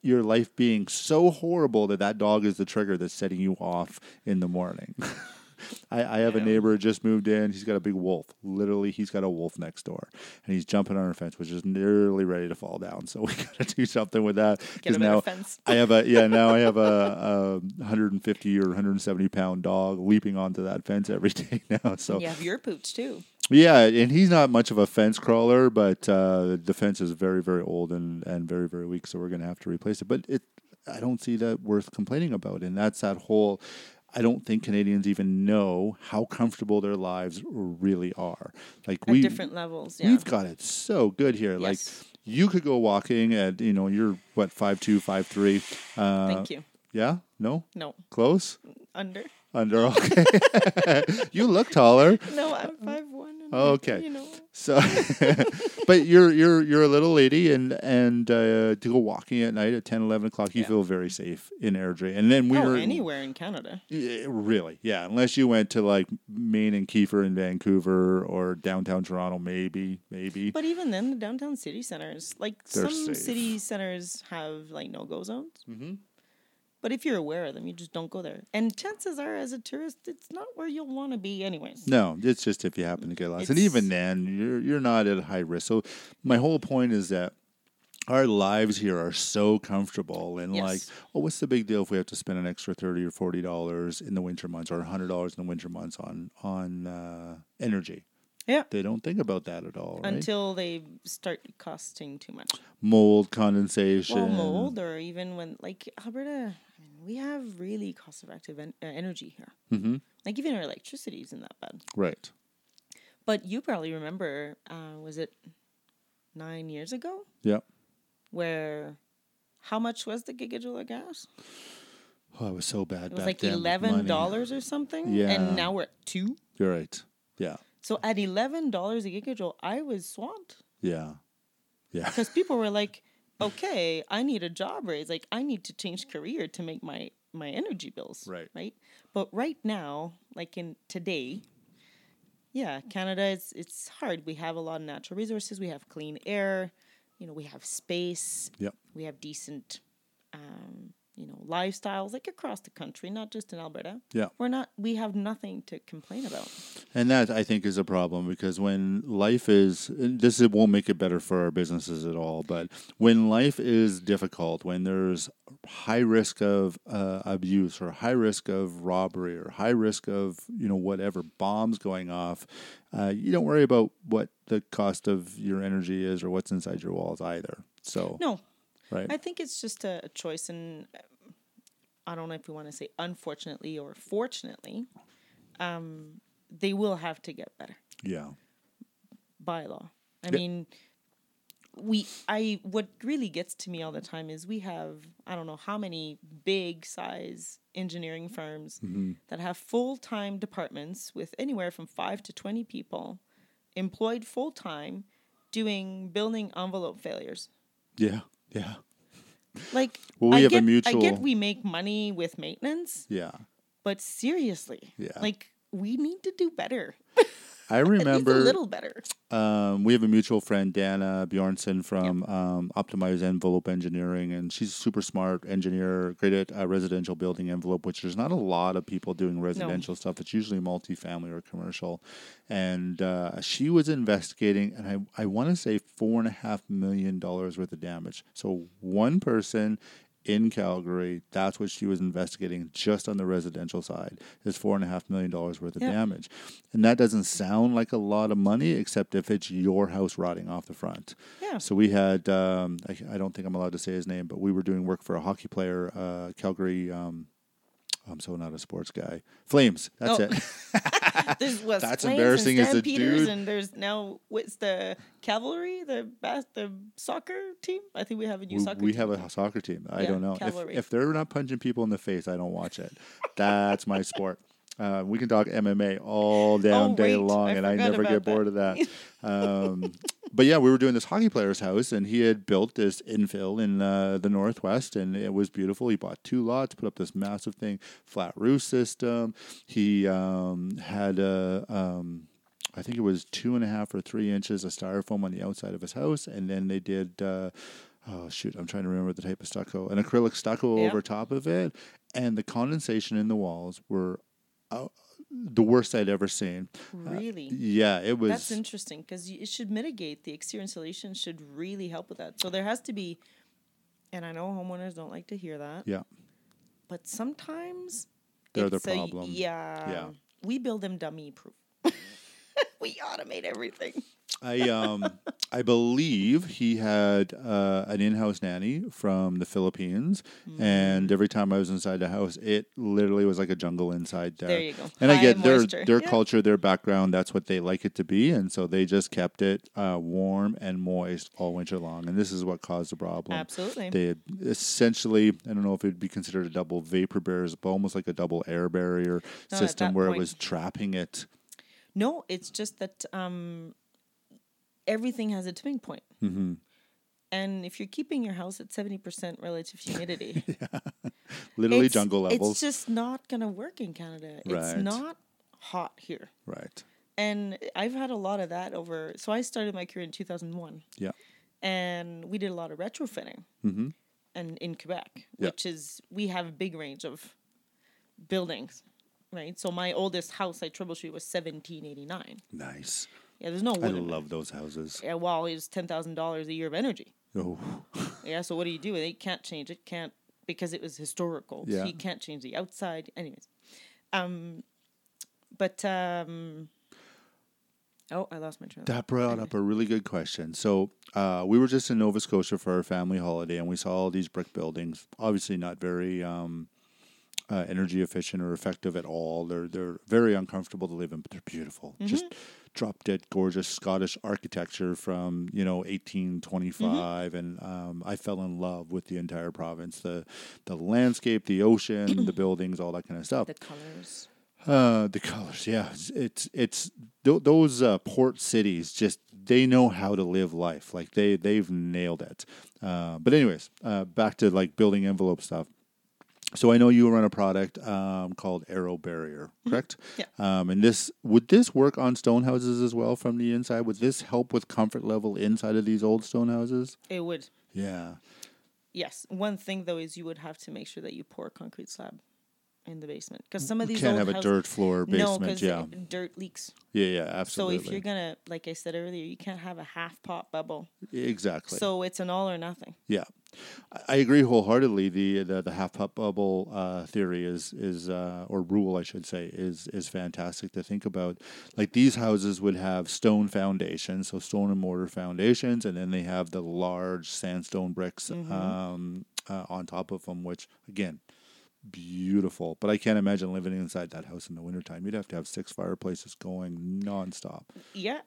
your life being so horrible that that dog is the trigger that's setting you off in the morning. I, I have yeah. a neighbor who just moved in. He's got a big wolf. Literally, he's got a wolf next door. And he's jumping on our fence, which is nearly ready to fall down. So we got to do something with that. Get him now a fence. I have a, yeah, now I have a, a one hundred fifty or one hundred seventy pound dog leaping onto that fence every day now. So. And you have your pooch too. Yeah, and he's not much of a fence crawler, but uh, the fence is very, very old and, and very, very weak, so we're going to have to replace it. But it, I don't see that worth complaining about, and that's that whole... I don't think Canadians even know how comfortable their lives really are. Like at we, different levels, yeah. We've got it so good here. Yes. Like you could go walking at, you know, you're what, five two, five three. Uh, Thank you. Yeah? No? No. Close? Under. Under, okay. You look taller. No, I'm five one. Okay. You know. So, but you're you're you're a little lady, and and uh, to go walking at night at ten, eleven o'clock, you yeah. feel very safe in Airdrie. And then we oh, were anywhere in Canada. Really, yeah. Unless you went to like Maine and Kiefer in Vancouver or downtown Toronto, maybe, maybe. But even then, the downtown city centers, like They're some safe. City centers have like no go zones. Mm-hmm. But if you're aware of them, you just don't go there. And chances are, as a tourist, it's not where you'll want to be anyways. No, it's just if you happen to get lost. It's and even then, you're you're not at high risk. So my whole point is that our lives here are so comfortable. And yes. like, oh, what's the big deal if we have to spend an extra thirty dollars or forty dollars in the winter months or one hundred dollars in the winter months on, on uh, energy? Yeah. They don't think about that at all, right? Until they start costing too much. Mold, condensation. Well, mold or even when, like, Alberta... We have really cost-effective en- uh, energy here. Mm-hmm. Like, even our electricity isn't that bad. Right. But you probably remember, uh, was it nine years ago? Yeah. Where, how much was the gigajoule of gas? Oh, it was so bad back then. It was like eleven dollars or something. Yeah. And now we're at two. You're right. Yeah. So at eleven dollars a gigajoule, I was swamped. Yeah. Yeah. Because people were like... Okay, I need a job raise. Like, I need to change career to make my, my energy bills. Right. Right? But right now, like in today, yeah, Canada, is it's hard. We have a lot of natural resources. We have clean air. You know, we have space. Yep. We have decent, um, you know, lifestyles, like across the country, not just in Alberta. Yeah. We're not, we have nothing to complain about. And that, I think, is a problem because when life is, this it won't make it better for our businesses at all, but when life is difficult, when there's high risk of uh, abuse or high risk of robbery or high risk of, you know, whatever, bombs going off, uh, you don't worry about what the cost of your energy is or what's inside your walls either. So no. Right. I think it's just a choice, and I don't know if we want to say unfortunately or fortunately, um, they will have to get better. Yeah. By law. I yeah. mean, we. I. What really gets to me all the time is we have, I don't know how many big size engineering firms mm-hmm. that have full-time departments with anywhere from five to twenty people employed full-time doing building envelope failures. Yeah. Yeah. Like, well, we I, have get, a mutual... I get we make money with maintenance. Yeah. But seriously. Yeah. Like, we need to do better. I remember... At least a little better. Um, we have a mutual friend, Dana Bjornsson from yep. um, Optimized Envelope Engineering, and she's a super smart engineer, great at uh, residential building envelope, which there's not a lot of people doing residential no. stuff. It's usually multifamily or commercial. And uh, she was investigating, and I, I want to say four point five million dollars worth of damage. So one person... in Calgary, that's what she was investigating just on the residential side, is four point five million dollars worth of yeah. damage. And that doesn't sound like a lot of money, except if it's your house rotting off the front. Yeah. So we had, um, I, I don't think I'm allowed to say his name, but we were doing work for a hockey player, uh, Calgary, um, I'm so not a sports guy, Flames, that's oh. it. There's what's that's Flames embarrassing and Stan as a Peters dude. And there's now, what's the... Cavalry, the bas- the soccer team. I think we have a new we, soccer. We team. We have a soccer team. I yeah, don't know if, if they're not punching people in the face. I don't watch it. That's my sport. Uh, we can talk M M A all damn oh, day wait. long, I and I never get that. bored of that. Um, but yeah, we were doing this hockey player's house, and he had built this infill in uh, the Northwest, and it was beautiful. He bought two lots, put up this massive thing, flat roof system. He um, had a. Um, I think it was two and a half or three inches of styrofoam on the outside of his house. And then they did, uh, oh, shoot, I'm trying to remember the type of stucco, an acrylic stucco yep. over top of it. And the condensation in the walls were uh, the worst I'd ever seen. Really? Uh, yeah, it was. That's interesting because it should mitigate. The exterior insulation should really help with that. So there has to be, and I know homeowners don't like to hear that. Yeah. But sometimes. They're the problem. A, yeah. Yeah. We build them dummy proof. we automate everything. I um I believe he had uh, an in-house nanny from the Philippines, mm. and every time I was inside the house, it literally was like a jungle inside there. There you go. And High I get moisture. their their yeah. culture, their background, that's what they like it to be, and so they just kept it uh, warm and moist all winter long, and this is what caused the problem. Absolutely. They essentially, I don't know if it would be considered a double vapor barrier, but almost like a double air barrier Not system where point. it was trapping it. No, it's just that... Um, everything has a tipping point. Mm-hmm. And if you're keeping your house at seventy percent relative humidity, yeah. literally it's, jungle levels, it's just not going to work in Canada. Right. It's not hot here. Right. And I've had a lot of that over. So I started my career in two thousand one. Yeah. And we did a lot of retrofitting mm-hmm. and in Quebec, yeah. which is, we have a big range of buildings, right? So my oldest house I troubleshoot was seventeen eighty-nine. Nice. Yeah, there's no wood. I love those houses. Yeah, well, it's ten thousand dollars a year of energy. Oh. Yeah, so what do you do? They can't change it, can't, because it was historical. Yeah. So you can't change the outside. Anyways. Um, but, um, oh, I lost my train. That brought up a really good question. So uh, we were just in Nova Scotia for our family holiday, and we saw all these brick buildings, obviously not very... Um, Uh, energy efficient or effective at all. They're they're very uncomfortable to live in, but they're beautiful. Mm-hmm. Just drop dead gorgeous Scottish architecture from you know eighteen twenty-five, mm-hmm. and um, I fell in love with the entire province, the the landscape, the ocean, the buildings, all that kind of stuff. The colors. Uh, the colors, yeah. It's it's, it's th- those uh, port cities. Just they know how to live life. Like they they've nailed it. Uh, but anyways, uh, back to like building envelope stuff. So I know you run a product um, called AeroBarrier, correct? Yeah. Um, and this would this work on stone houses as well from the inside? Would this help with comfort level inside of these old stone houses? It would. Yeah. Yes. One thing though is you would have to make sure that you pour concrete slab in the basement because some of these you can't old have houses, a dirt floor basement. No, because yeah. dirt leaks. Yeah, yeah, absolutely. So if you're gonna, like I said earlier, you can't have a half pot bubble. Exactly. So it's an all or nothing. Yeah. I agree wholeheartedly. The the, the half pup bubble uh, theory is is uh, or rule I should say is is fantastic to think about. Like these houses would have stone foundations, so stone and mortar foundations, and then they have the large sandstone bricks mm-hmm. um, uh, on top of them, which again. Beautiful, but I can't imagine living inside that house in the wintertime. You'd have to have six fireplaces going nonstop. Yeah,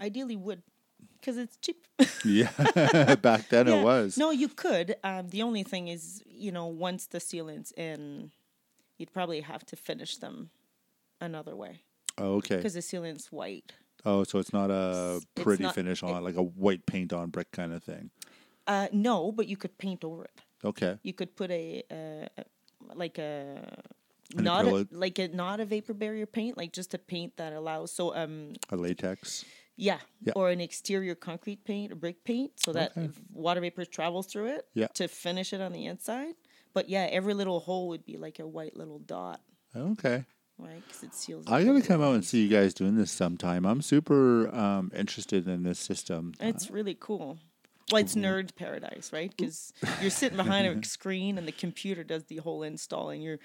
ideally wood, because it's cheap. yeah, back then yeah. it was. No, you could. Um, the only thing is, you know, once the sealant's in, you'd probably have to finish them another way. Oh, okay. Because the sealant's white. Oh, so it's not a pretty not, finish on, it, like a white paint on brick kind of thing. Uh, no, but you could paint over it. Okay. You could put a... Uh, like a An not a, like a not a vapor barrier paint, like just a paint that allows so um a latex yeah, yeah. or an exterior concrete paint, a brick paint, so that okay. water vapor travels through it yeah. to finish it on the inside. But yeah, every little hole would be like a white little dot. Okay. Right, because it seals. I gotta come out and see you guys doing this sometime. I'm super um interested in this system. It's uh, really cool. Well, it's nerd paradise, right? Because you're sitting behind a screen and the computer does the whole install and you're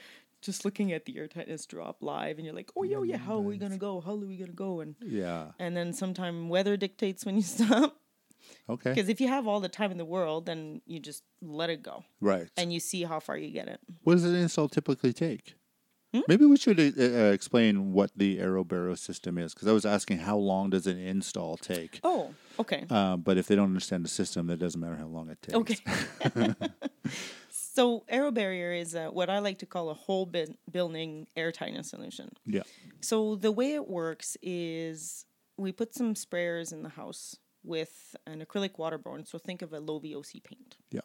just looking at the airtightness drop live and you're like, oh, yeah, yeah, how are we going to go? How are we going to go? And yeah. And then sometime weather dictates when you stop. Okay. Because if you have all the time in the world, then you just let it go. Right. And you see how far you get it. What does an install typically take? Hmm? Maybe we should uh, explain what the AeroBarrier system is, because I was asking how long does an install take? Oh, okay. Uh, but if they don't understand the system, that doesn't matter how long it takes. Okay. So AeroBarrier is uh, what I like to call a whole bin- building airtightness solution. Yeah. So the way it works is we put some sprayers in the house with an acrylic waterborne. So think of a low V O C paint. Yeah.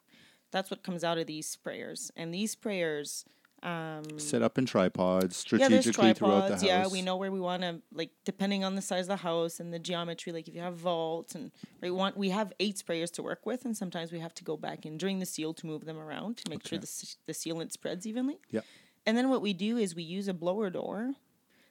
That's what comes out of these sprayers. And these sprayers... Um, set up in tripods strategically yeah, tripods, throughout the house. Yeah, we know where we want to, like, depending on the size of the house and the geometry, like if you have vaults and we want, we have eight sprayers to work with, and sometimes we have to go back in during the seal to move them around to make okay. sure the, the sealant spreads evenly. Yeah. And then what we do is we use a blower door,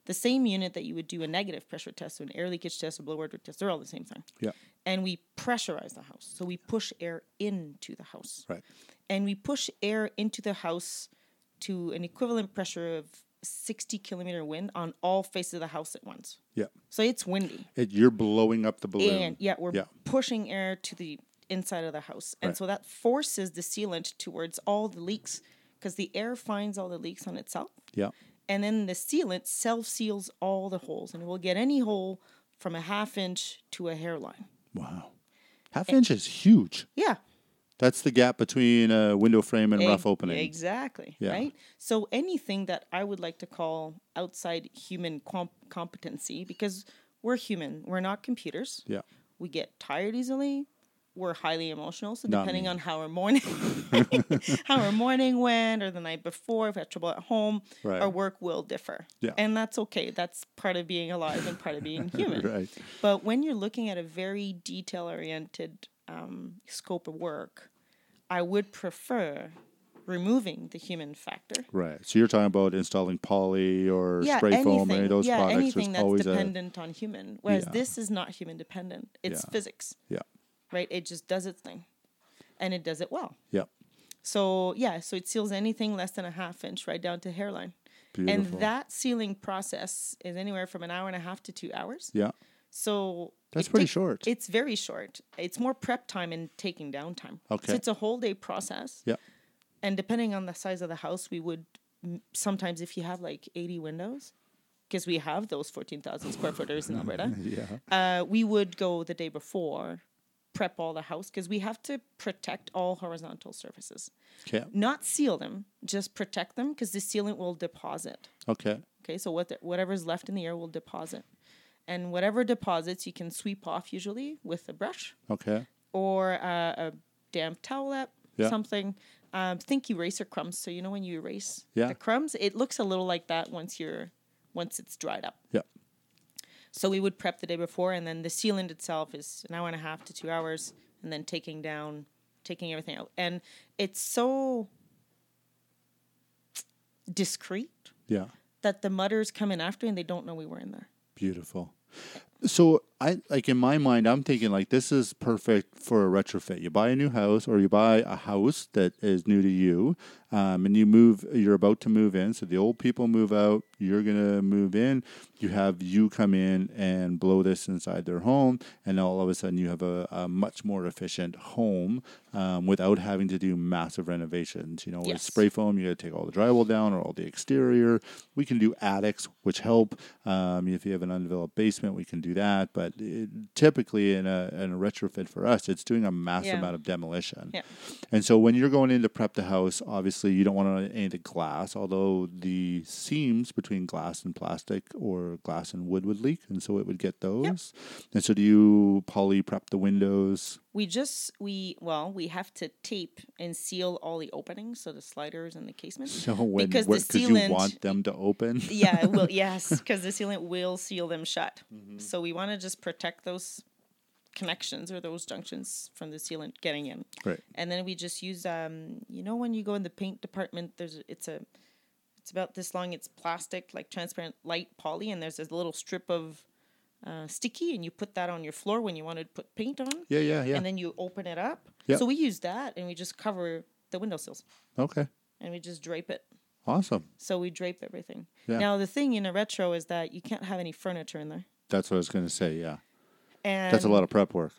the same unit that you would do a negative pressure test, so an air leakage test, a blower door test, they're all the same thing. Yeah. And we pressurize the house. So we push air into the house. Right. And we push air into the house to an equivalent pressure of sixty kilometer wind on all faces of the house at once. Yeah. So it's windy. It, you're blowing up the balloon. And yeah, we're yeah. pushing air to the inside of the house. And right. so that forces the sealant towards all the leaks because the air finds all the leaks on itself. Yeah. And then the sealant self-seals all the holes. And it will get any hole from a half inch to a hairline. Wow. Half and, inch is huge. Yeah. That's the gap between a window frame and a, rough opening. Exactly. Yeah. Right? So anything that I would like to call outside human comp- competency, because we're human. We're not computers. Yeah. We get tired easily. We're highly emotional. So depending on how our morning how our morning went or the night before, if we had trouble at home, right. our work will differ. Yeah. And that's okay. That's part of being alive and part of being human. Right. But when you're looking at a very detail-oriented um, scope of work, I would prefer removing the human factor. Right. So you're talking about installing poly or yeah, spray anything. foam, any of those yeah, products. Yeah, anything that's always dependent a... on human. Whereas yeah. this is not human dependent. It's yeah. physics. Yeah. Right? It just does its thing. And it does it well. Yeah. So, yeah. So it seals anything less than a half inch right down to hairline. Beautiful. And that sealing process is anywhere from an hour and a half to two hours. Yeah. So... That's pretty takes, short. It's very short. It's more prep time and taking down time. Okay. So it's a whole day process. Yeah. And depending on the size of the house, we would sometimes, if you have like eighty windows, because we have those fourteen thousand square footers in Alberta, yeah. uh, we would go the day before, prep all the house, because we have to protect all horizontal surfaces. Okay. Not seal them, just protect them, because the sealant will deposit. Okay. Okay, so what the, whatever's left in the air will deposit. And whatever deposits, you can sweep off usually with a brush. Okay. Or uh, a damp towelette, yeah. something. Um, think eraser crumbs. So you know when you erase yeah. the crumbs, it looks a little like that once you're, once it's dried up. Yeah. So we would prep the day before, and then the sealant itself is an hour and a half to two hours, and then taking down, taking everything out. And it's so discreet yeah. that the mudders come in after, and they don't know we were in there. Beautiful. So I like in my mind, I'm thinking like this is perfect for a retrofit. You buy a new house or you buy a house that is new to you um, and you move, you're about to move in. So the old people move out, you're going to move in. You have you come in and blow this inside their home. And all of a sudden you have a, a much more efficient home um, without having to do massive renovations. You know, yes. with spray foam, you got to take all the drywall down or all the exterior. We can do attics, which help. Um, if you have an undeveloped basement, we can do that. But it, typically in a in a retrofit for us, it's doing a massive yeah. amount of demolition. Yeah. And so when you're going in to prep the house, obviously you don't want any of the glass, although the seams between glass and plastic or glass and wood would leak. And so it would get those. Yep. And so do you poly prep the windows? We just, we, well, we have to tape and seal all the openings. So the sliders and the casements. So when, because where, the sealant, you want them to open? Yeah, well, yes, because the sealant will seal them shut. Mm-hmm. So we want to just protect those connections or those junctions from the sealant getting in. Right. And then we just use, um, you know, when you go in the paint department, there's, it's a, it's about this long. It's plastic, like transparent light poly. And there's this little strip of Uh, sticky, and you put that on your floor when you want to put paint on. Yeah, yeah, yeah. And then you open it up. Yep. So we use that, and we just cover the windowsills. Okay. And we just drape it. Awesome. So we drape everything. Yeah. Now, the thing in a retro is that you can't have any furniture in there. That's what I was going to say, yeah. And that's a lot of prep work.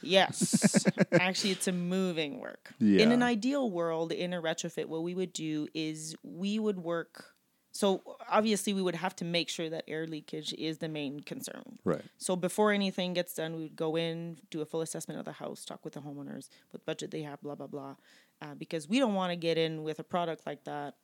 Yes. Actually, it's a moving work. Yeah. In an ideal world, in a retrofit, what we would do is we would work... So obviously we would have to make sure that air leakage is the main concern. Right. So before anything gets done, we would go in, do a full assessment of the house, talk with the homeowners, what budget they have, blah, blah, blah. Uh, because we don't want to get in with a product like that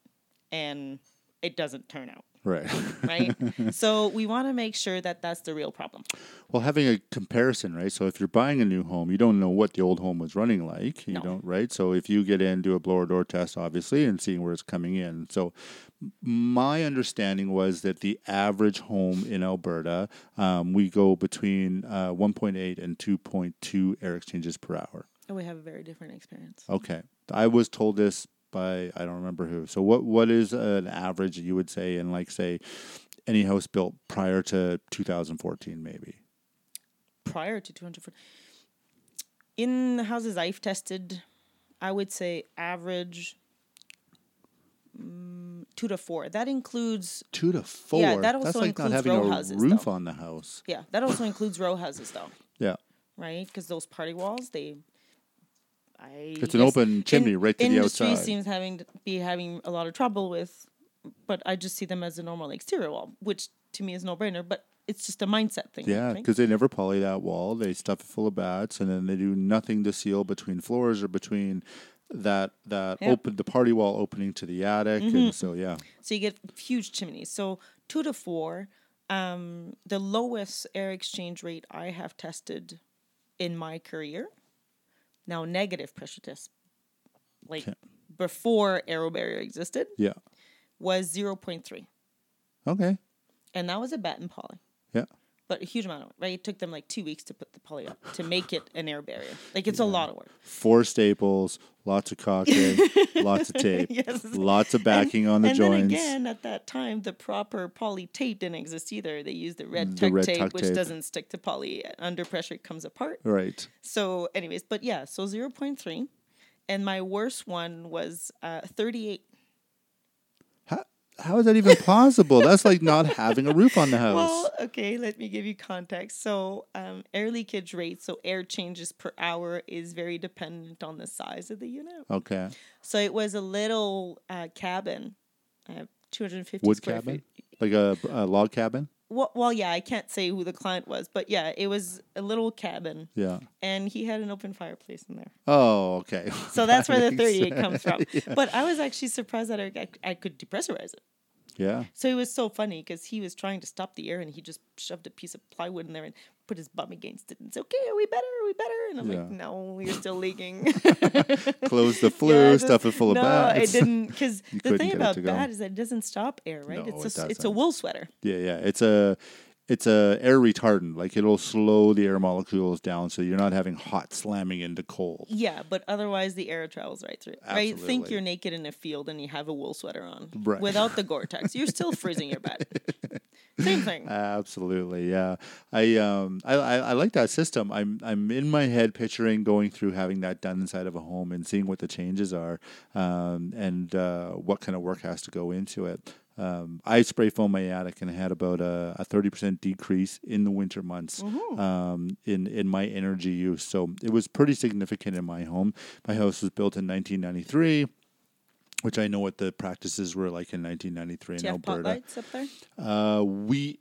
and it doesn't turn out. Right. Right. So we want to make sure that that's the real problem. Well, having a comparison, right? So if you're buying a new home, you don't know what the old home was running like. You no. don't, right? So if you get in, do a blower door test, obviously, and seeing where it's coming in. So my understanding was that the average home in Alberta, um, we go between uh, one point eight and two point two air exchanges per hour. And we have a very different experience. Okay. I was told this by, I don't remember who. So what what is an average you would say in, like, say, any house built prior to two thousand fourteen maybe? Prior to two hundred fourteen? In the houses I've tested, I would say average mm, two to four. That includes... Two to four? Yeah, that also That's like includes not having row a houses, roof though. on the house. Yeah, that also includes row houses, though. Yeah. Right? Because those party walls, they... I it's an open chimney in, right to the outside. Industry seems having to be having a lot of trouble with, but I just see them as a normal exterior wall, which to me is no-brainer, but it's just a mindset thing. Yeah, because right? they never poly that wall. They stuff it full of bats, and then they do nothing to seal between floors or between... That that yeah. open the party wall opening to the attic, mm-hmm. and so yeah. So you get huge chimneys. So two to four, um, the lowest air exchange rate I have tested in my career. Now negative pressure test, like Can't. before AeroBarrier existed, yeah, was zero point three. Okay. And that was a bat and poly. Yeah. But a huge amount of work, right? It took them like two weeks to put the poly up, to make it an air barrier. Like, it's yeah. a lot of work. Four staples, lots of caulking, lots of tape, yes. lots of backing and, on the and joints. And again, at that time, the proper poly tape didn't exist either. They used the red tuck the red tape, tuck which tape. doesn't stick to poly. Under pressure, it comes apart. Right. So anyways, but yeah, so zero point three. And my worst one was uh, thirty-eight. How is that even possible? That's like not having a roof on the house. Well, okay, let me give you context. So um, air leakage rate, so air changes per hour, is very dependent on the size of the unit. Okay. So it was a little uh, cabin, uh, two hundred fifty Wood square cabin? Feet. Like a, a log cabin? Well, well, yeah, I can't say who the client was, but yeah, it was a little cabin. Yeah. And he had an open fireplace in there. Oh, okay. So that's that where the thirty-eight sense. comes from. Yeah. But I was actually surprised that I, I could depressurize it. Yeah. So it was so funny because he was trying to stop the air and he just shoved a piece of plywood in there and put his bum against it and said, okay, are we better? Are we better? And I'm yeah. like, no, you're still leaking. Close the flue, yeah, just, stuff it full no, of bats. No, I didn't. Because the thing about bat is that it doesn't stop air, right? No, it's a, it doesn't. It's a wool sweater. Yeah, yeah. It's a... It's a air retardant. Like, it'll slow the air molecules down so you're not having hot slamming into cold. Yeah, but otherwise the air travels right through. Absolutely. Right? Think you're naked in a field and you have a wool sweater on. Right. Without the Gore-Tex. You're still freezing your butt. Same thing. Absolutely, yeah. I um I, I, I like that system. I'm I'm in my head picturing going through having that done inside of a home and seeing what the changes are um and uh, what kind of work has to go into it. Um, I spray foam my attic and had about a, a thirty percent decrease in the winter months mm-hmm. um, in, in my energy use. So it was pretty significant in my home. My house was built in nineteen ninety-three, which I know what the practices were like in nineteen ninety-three in Alberta. Do you have pot lights up there? Uh, we...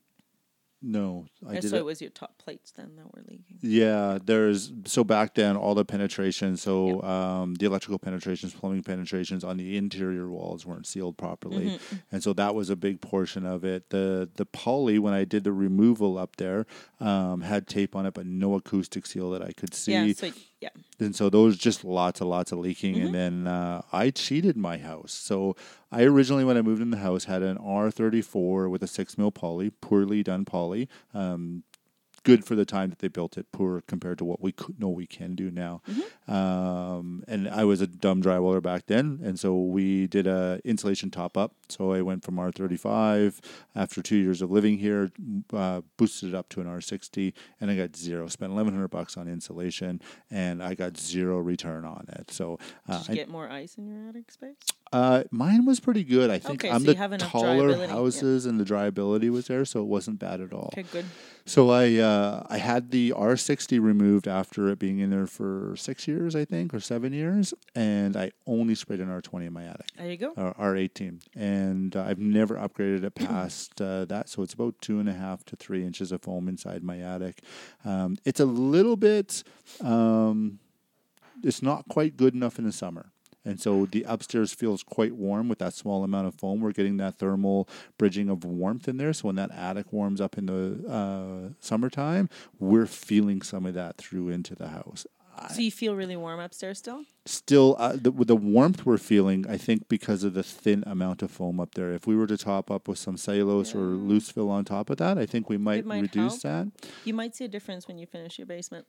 No, I did. So it was your top plates then that were leaking. Yeah, there's so back then all the penetration, so yep. um, the electrical penetrations, plumbing penetrations on the interior walls weren't sealed properly, mm-hmm. and so that was a big portion of it. The the poly when I did the removal up there um, had tape on it, but no acoustic seal that I could see. Yeah, so it, yeah. And so those just lots and lots of leaking, mm-hmm. and then uh, I cheated my house. So I originally, when I moved in the house, had an R thirty-four with a six mil poly, poorly done poly. Um, good for the time that they built it, poor compared to what we could, know we can do now. Mm-hmm. Um, and I was a dumb drywaller back then, and so we did a insulation top up. So I went from R thirty-five after two years of living here, uh, boosted it up to an R sixty, and I got zero. Spent eleven hundred bucks on insulation, and I got zero return on it. So uh, did you I, get more ice in your attic space? Uh, mine was pretty good. I think okay, I'm so the taller houses yeah. and the dryability was there, so it wasn't bad at all. Okay, good. So I uh, I had the R sixty removed after it being in there for six years, I think, or seven years, and I only sprayed an R twenty in my attic. There you go. Or R eighteen. And uh, I've never upgraded it past uh, that, so it's about two and a half to three inches of foam inside my attic. Um, it's a little bit, um, it's not quite good enough in the summer. And so the upstairs feels quite warm with that small amount of foam. We're getting that thermal bridging of warmth in there. So when that attic warms up in the uh, summertime, we're feeling some of that through into the house. So you feel really warm upstairs still? Still, uh, the, the warmth we're feeling, I think, because of the thin amount of foam up there. If we were to top up with some cellulose yeah. or loose fill on top of that, I think we might, might reduce help. that. You might see a difference when you finish your basement.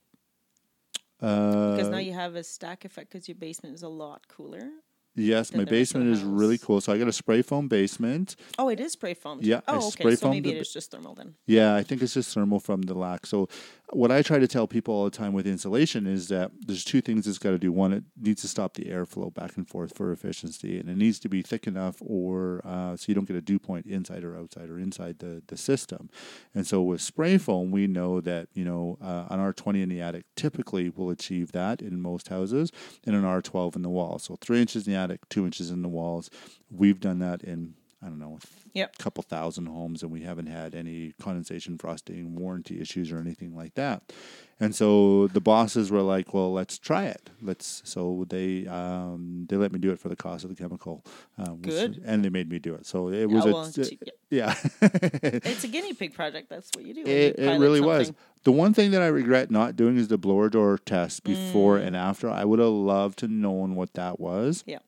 Uh, because now you have a stack effect because your basement is a lot cooler. Yes, my basement is really cool. So I got a spray foam basement. Oh, it is spray foam. Yeah. Oh, I okay. Spray so foam maybe it's just thermal then. Yeah, I think it's just thermal from the lac. So what I try to tell people all the time with insulation is that there's two things it's got to do. One, it needs to stop the airflow back and forth for efficiency, and it needs to be thick enough or uh, so you don't get a dew point inside or outside or inside the, the system. And so with spray foam, we know that, you know, uh, an R twenty in the attic typically will achieve that in most houses, and an R twelve in the wall. So three inches in the attic, two inches in the walls. We've done that in, I don't know, yep. a couple thousand homes, and we haven't had any condensation, frosting, warranty issues or anything like that. And so the bosses were like, well, let's try it. Let's. So they um, they let me do it for the cost of the chemical. Um, Good. Which, and they made me do it. So it was oh, a... Well, t- yeah. It's a guinea pig project. That's what you do. It, you it really something. was. The one thing that I regret not doing is the blower door test before mm. and after. I would have loved to known what that was. Yeah.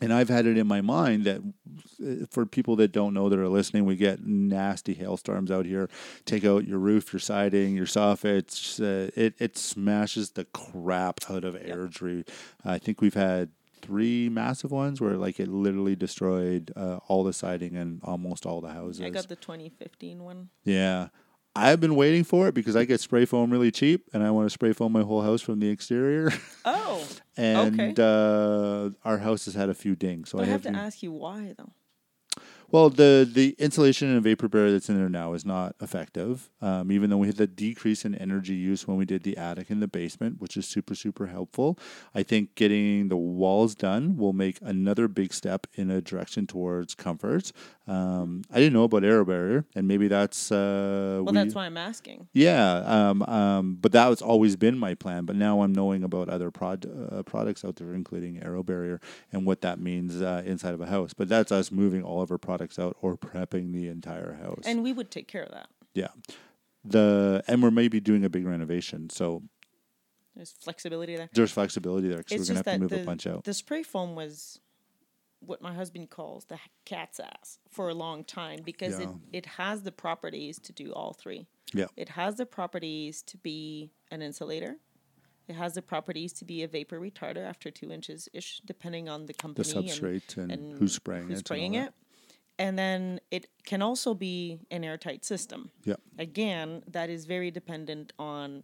And I've had it in my mind that, for people that don't know that are listening, we get nasty hailstorms out here. Take out your roof, your siding, your soffits. Uh, it it smashes the crap out of Airdrie. I think we've had three massive ones where like it literally destroyed uh, all the siding and almost all the houses. I got the twenty fifteen one. Yeah. I've been waiting for it because I get spray foam really cheap, and I want to spray foam my whole house from the exterior. Oh, and, okay. And uh, our house has had a few dings. So I, I have, have to been... ask you why, though. Well, the, the insulation and vapor barrier that's in there now is not effective, um, even though we had the decrease in energy use when we did the attic and the basement, which is super, super helpful. I think getting the walls done will make another big step in a direction towards comfort. Um, I didn't know about AeroBarrier, and maybe that's... Uh, well, we, that's why I'm asking. Yeah, um, um, but that was always been my plan, but now I'm knowing about other prod, uh, products out there, including AeroBarrier, and what that means uh, inside of a house. But that's us moving all of our products out or prepping the entire house. And we would take care of that. Yeah. The and we're maybe doing a big renovation. So there's flexibility there. There's flexibility there because we're going to have to move the, a bunch out. The spray foam was what my husband calls the cat's ass for a long time because yeah. it, it has the properties to do all three. Yeah. It has the properties to be an insulator. It has the properties to be a vapor retarder after two inches-ish, depending on the company. The substrate and, and, and who's spraying who's it. Who's spraying it. And then it can also be an airtight system. Yeah. Again, that is very dependent on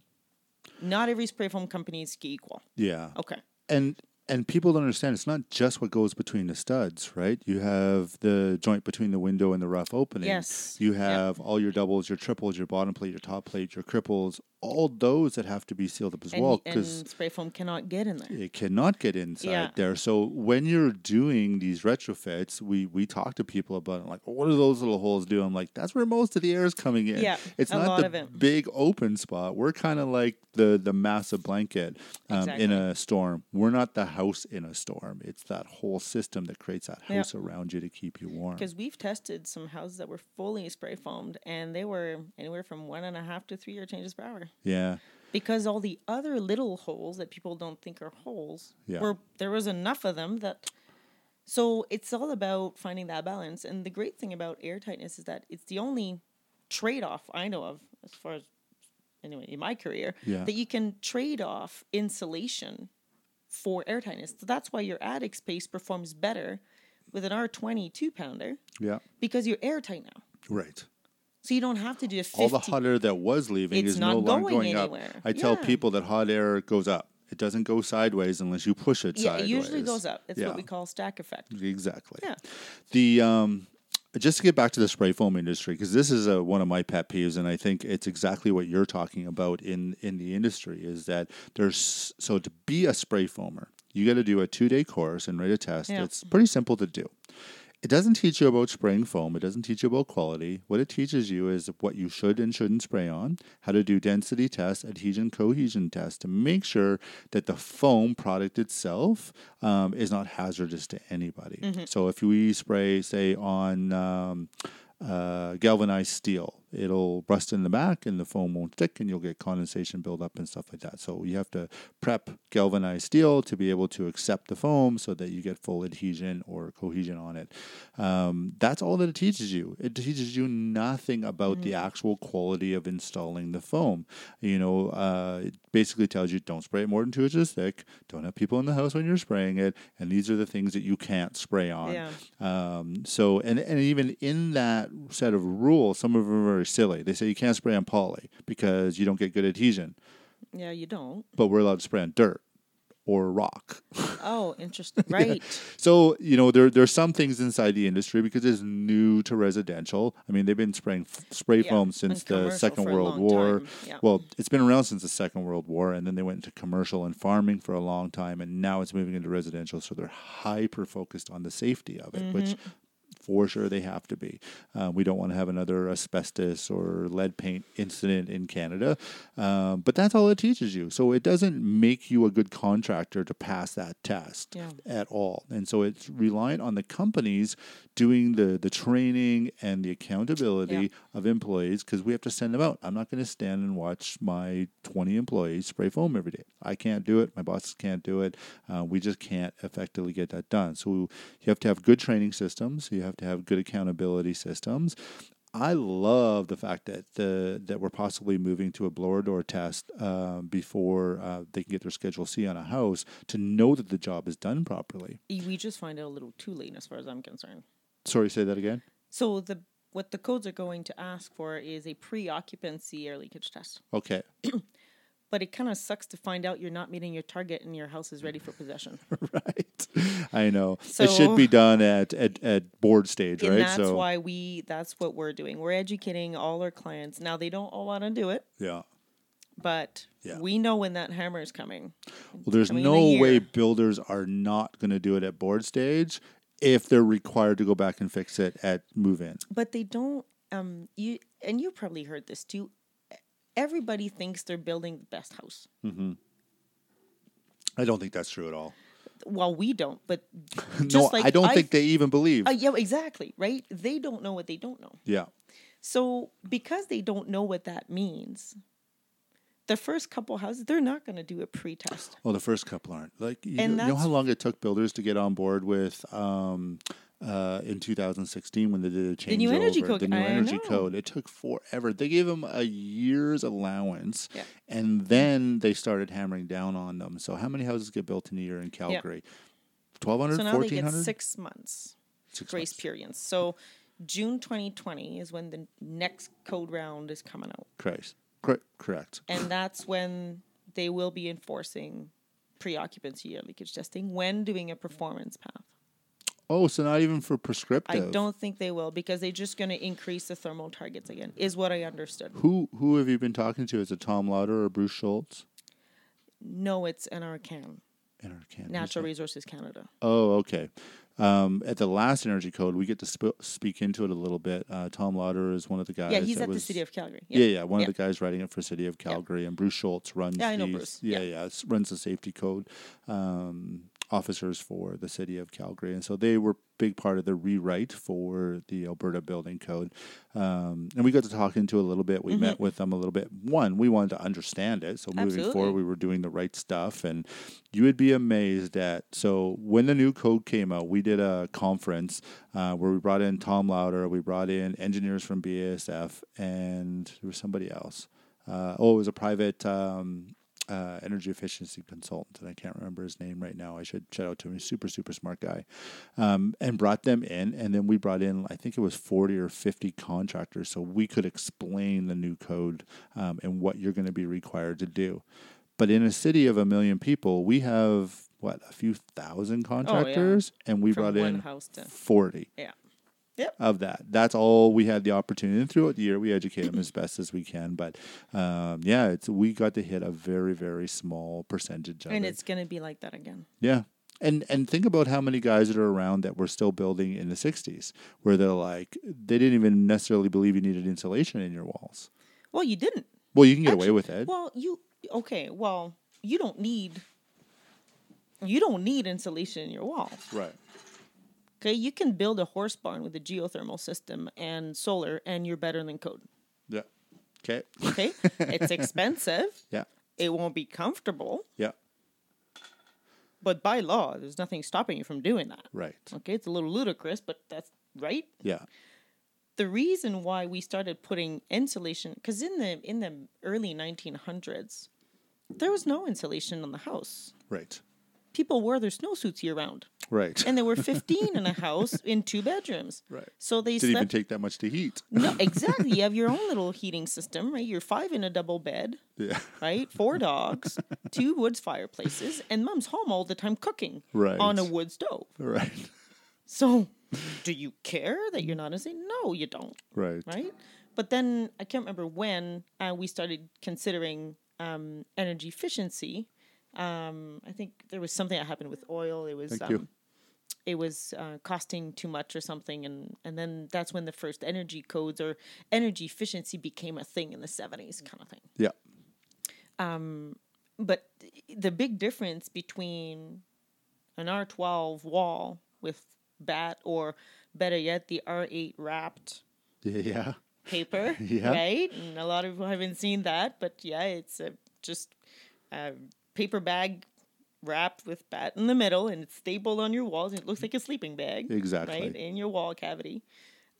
not every spray foam company is equal. Yeah. Okay. And and people don't understand it's not just what goes between the studs, right? You have the joint between the window and the rough opening. Yes. You have yep. all your doubles, your triples, your bottom plate, your top plate, your cripples, all those that have to be sealed up as and, well. And spray foam cannot get in there. It cannot get inside yeah. there. So when you're doing these retrofits, we, we talk to people about it. Like, oh, what do those little holes do? I'm like, that's where most of the air is coming in. Yeah, it's not the of it. big open spot. We're kind of like the, the massive blanket um, exactly. in a storm. We're not the house in a storm. It's that whole system that creates that house yeah. around you to keep you warm. Because we've tested some houses that were fully spray foamed, and they were anywhere from one and a half to three year changes per hour. Yeah. Because all the other little holes that people don't think are holes, yeah. were there was enough of them that... So it's all about finding that balance. And the great thing about airtightness is that it's the only trade-off I know of, as far as, anyway, in my career, yeah. that you can trade off insulation for airtightness. So that's why your attic space performs better with an R twenty two-pounder. Yeah. Because you're airtight now. Right. So you don't have to do a fifty. All the hot air that was leaving it's is no longer going, going up. I tell yeah. people that hot air goes up. It doesn't go sideways unless you push it yeah, sideways. Yeah, it usually goes up. It's yeah. what we call stack effect. Exactly. Yeah. The... Um, Just to get back to the spray foam industry, because this is a, one of my pet peeves, and I think it's exactly what you're talking about in, in the industry, is that there's, so to be a spray foamer, you got to do a two-day course and write a test. Yeah. It's pretty simple to do. It doesn't teach you about spraying foam. It doesn't teach you about quality. What it teaches you is what you should and shouldn't spray on, how to do density tests, adhesion, cohesion tests to make sure that the foam product itself um, is not hazardous to anybody. Mm-hmm. So if we spray, say, on um, uh, galvanized steel, it'll rust in the back and the foam won't stick and you'll get condensation buildup and stuff like that. So you have to prep galvanized steel to be able to accept the foam so that you get full adhesion or cohesion on it. Um, that's all that it teaches you. It teaches you nothing about mm-hmm. the actual quality of installing the foam. You know, uh, it basically tells you don't spray it more than two inches thick, don't have people in the house when you're spraying it, and these are the things that you can't spray on. Yeah. Um, so, and, and even in that set of rules, some of them are are silly. They say you can't spray on poly because you don't get good adhesion. Yeah, you don't. But we're allowed to spray on dirt or rock. Oh, interesting. Right. Yeah. So, you know, there there are some things inside the industry because it's new to residential. I mean, they've been spraying f- spray yeah. foam since the Second World War. Yeah. Well, it's been around since the Second World War, and then they went into commercial and farming for a long time, and now it's moving into residential, so they're hyper-focused on the safety of it, mm-hmm. which... For sure, they have to be. Uh, we don't want to have another asbestos or lead paint incident in Canada. Uh, but that's all it teaches you. So it doesn't make you a good contractor to pass that test yeah. at all. And so it's reliant on the companies doing the, the training and the accountability yeah. of employees because we have to send them out. I'm not going to stand and watch my twenty employees spray foam every day. I can't do it. My bosses can't do it. Uh, we just can't effectively get that done. So you have to have good training systems. You have to have good accountability systems. I love the fact that the that we're possibly moving to a blower door test uh, before uh, they can get their Schedule C on a house to know that the job is done properly. We just find it a little too late as far as I'm concerned. Sorry, say that again? So the what the codes are going to ask for is a pre-occupancy air leakage test. Okay. But it kind of sucks to find out you're not meeting your target and your house is ready for possession. Right. I know. So, it should be done at, at, at board stage, and right? That's so. why we, that's what we're doing. We're educating all our clients. Now, they don't all want to do it. Yeah. But yeah. we know when that hammer is coming. Well, there's coming no way builders are not going to do it at board stage if they're required to go back and fix it at move-in. But they don't, um, you and you probably heard this too, everybody thinks they're building the best house. Mm-hmm. I don't think that's true at all. Well, we don't, but just no, like I don't I, think they even believe. Uh, yeah, exactly. Right? They don't know what they don't know. Yeah. So because they don't know what that means, the first couple houses they're not going to do a pre-test. Well, the first couple aren't. Like you, and you know how long it took builders to get on board with. Um, Uh, in two thousand sixteen when they did a change the new over, energy code. The new I energy know. code. It took forever. They gave them a year's allowance, yeah. and then they started hammering down on them. So how many houses get built in a year in Calgary? Yeah. twelve hundred, so now fourteen hundred? They get six months six grace period. So June twenty twenty is when the next code round is coming out. Correct. Correct. And that's when they will be enforcing pre-occupancy air leakage testing when doing a performance path. Oh, so not even for prescriptive. I don't think they will because they're just going to increase the thermal targets again, is what I understood. Who who have you been talking to? Is it Tom Lauder or Bruce Schultz? No, it's N R Can. N R Can. Natural Resources Canada. Oh, okay. Um, at the last energy code, we get to sp- speak into it a little bit. Uh, Tom Lauder is one of the guys. Yeah, he's that at was, the City of Calgary. Yeah, yeah, yeah one yeah. of the guys writing it for City of Calgary, yeah. and Bruce Schultz runs. Yeah, I know these, Bruce. Yeah, yeah, yeah, runs the safety code. Um, officers for the City of Calgary. And so they were a big part of the rewrite for the Alberta Building Code. Um, and we got to talk into a little bit. We mm-hmm. met with them a little bit. One, we wanted to understand it. So moving Absolutely. forward, we were doing the right stuff. And you would be amazed at, so when the new code came out, we did a conference uh, where we brought in Tom Lauder, we brought in engineers from B A S F, and there was somebody else. Uh, oh, it was a private... Um, Uh, energy efficiency consultant, and I can't remember his name right now. I should shout out to him. He's a super, super smart guy. Um, and brought them in, and then we brought in, I think it was forty or fifty contractors, so we could explain the new code um, and what you're going to be required to do. But in a city of a million people, we have, what, a few thousand contractors? Oh, yeah. And we From brought in to... forty. Yeah. Yep. Of that. That's all we had the opportunity. And throughout the year, we educate them as best as we can. But um, yeah, it's we got to hit a very, very small percentage of and it. And it's going to be like that again. Yeah. And and think about how many guys that are around that were still building in the sixties, where they're like, they didn't even necessarily believe you needed insulation in your walls. Well, you didn't. Well, you can get Actually, away with it. Well, you, okay, well, you don't need, you don't need insulation in your wall. Right. Okay, you can build a horse barn with a geothermal system and solar, and you're better than code. Yeah. Okay. Okay. It's expensive. Yeah. It won't be comfortable. Yeah. But by law, there's nothing stopping you from doing that. Right. Okay, it's a little ludicrous, but that's right. Yeah. The reason why we started putting insulation, because in the in the early nineteen hundreds, there was no insulation on the house. Right. people wore their snowsuits year-round. Right. And there were fifteen in a house in two bedrooms. Right. So they didn't slept... even take that much to heat. No, exactly. You have your own little heating system, right? You're five in a double bed. Yeah. Right? Four dogs, two woods fireplaces, and Mom's home all the time cooking. Right. On a wood stove. Right. So do you care that you're not insane? No, you don't. Right. Right? But then I can't remember when uh, we started considering um, energy efficiency. Um, I think there was something that happened with oil. It was, um, it was, uh, costing too much or something. And, and then that's when the first energy codes or energy efficiency became a thing in the seventies kind of thing. Yeah. Um, but the big difference between an R twelve wall with B A T or better yet, the R eight wrapped yeah. paper, yeah. right? And a lot of people haven't seen that, but yeah, it's uh, just, uh, paper bag wrapped with bat in the middle, and it's stapled on your walls, and it looks like a sleeping bag. Exactly. Right? In your wall cavity.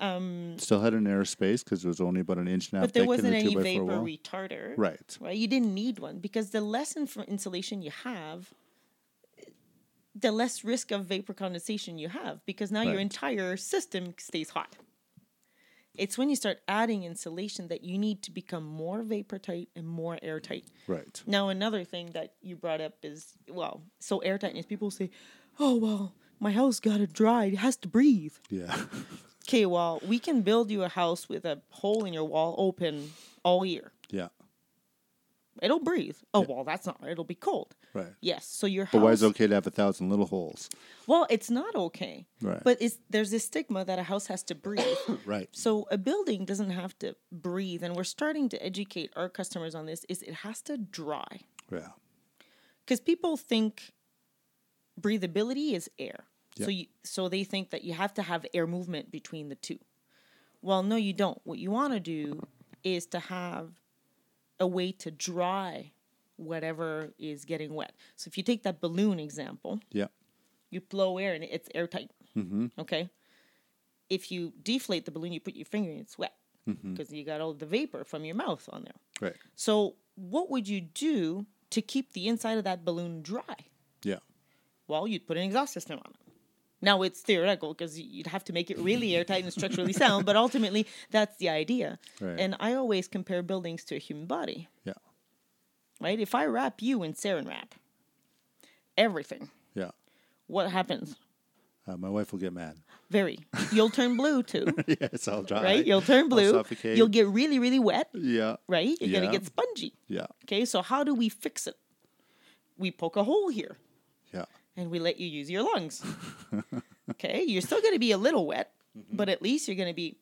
Um, Still had an airspace because it was only about an inch and a half thick. But there wasn't any vapor retarder. Right. Right. You didn't need one because the less inf- insulation you have, the less risk of vapor condensation you have because now right. your entire system stays hot. It's when you start adding insulation that you need to become more vapor tight and more airtight. Right. Now, another thing that you brought up is, well, so airtightness. People say, oh, well, my house got to dry. It has to breathe. Yeah. Okay, well, we can build you a house with a hole in your wall open all year. Yeah. It'll breathe. Oh, yeah. Well, that's not right. It'll be cold. Right. Yes. So your house... But why is it okay to have a thousand little holes? Well, it's not okay. Right. But it's, there's this stigma that a house has to breathe. Right. So a building doesn't have to breathe. And we're starting to educate our customers on this, is it has to dry. Yeah. Because people think breathability is air. Yep. So you, so they think that you have to have air movement between the two. Well, no, you don't. What you want to do is to have a way to dry whatever is getting wet. So if you take that balloon example, yeah, you blow air and it's airtight. Mm-hmm. Okay. If you deflate the balloon, you put your finger in, it's wet because mm-hmm. you got all the vapor from your mouth on there. Right. So what would you do to keep the inside of that balloon dry? Yeah. Well, you'd put an exhaust system on it. Now it's theoretical because you'd have to make it really airtight and structurally sound, but ultimately that's the idea. Right. And I always compare buildings to a human body. Yeah. Right? If I wrap you in saran wrap, everything. Yeah. What happens? Uh, my wife will get mad. Very. You'll turn blue too. Yes, I'll dry. Right? You'll turn blue. I'll suffocate. You'll get really, really wet. Yeah. Right? You're yeah. going to get spongy. Yeah. Okay, so how do we fix it? We poke a hole here. Yeah. And we let you use your lungs. Okay, you're still going to be a little wet, mm-hmm. but at least you're going to be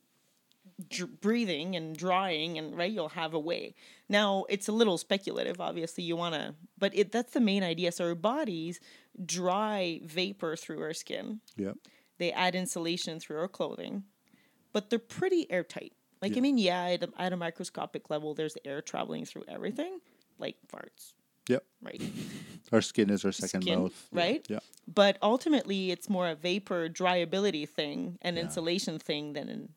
dr- breathing and drying, and right, you'll have a way. Now, it's a little speculative, obviously. You want to, but it, that's the main idea. So our bodies dry vapor through our skin. Yeah, they add insulation through our clothing, but they're pretty airtight. Like yeah. I mean, yeah, at a, at a microscopic level, there's air traveling through everything, like farts. Yep. Right. Our skin is our second skin, mouth. Right? Yeah. But ultimately, it's more a vapor dryability thing and yeah. insulation thing than, in,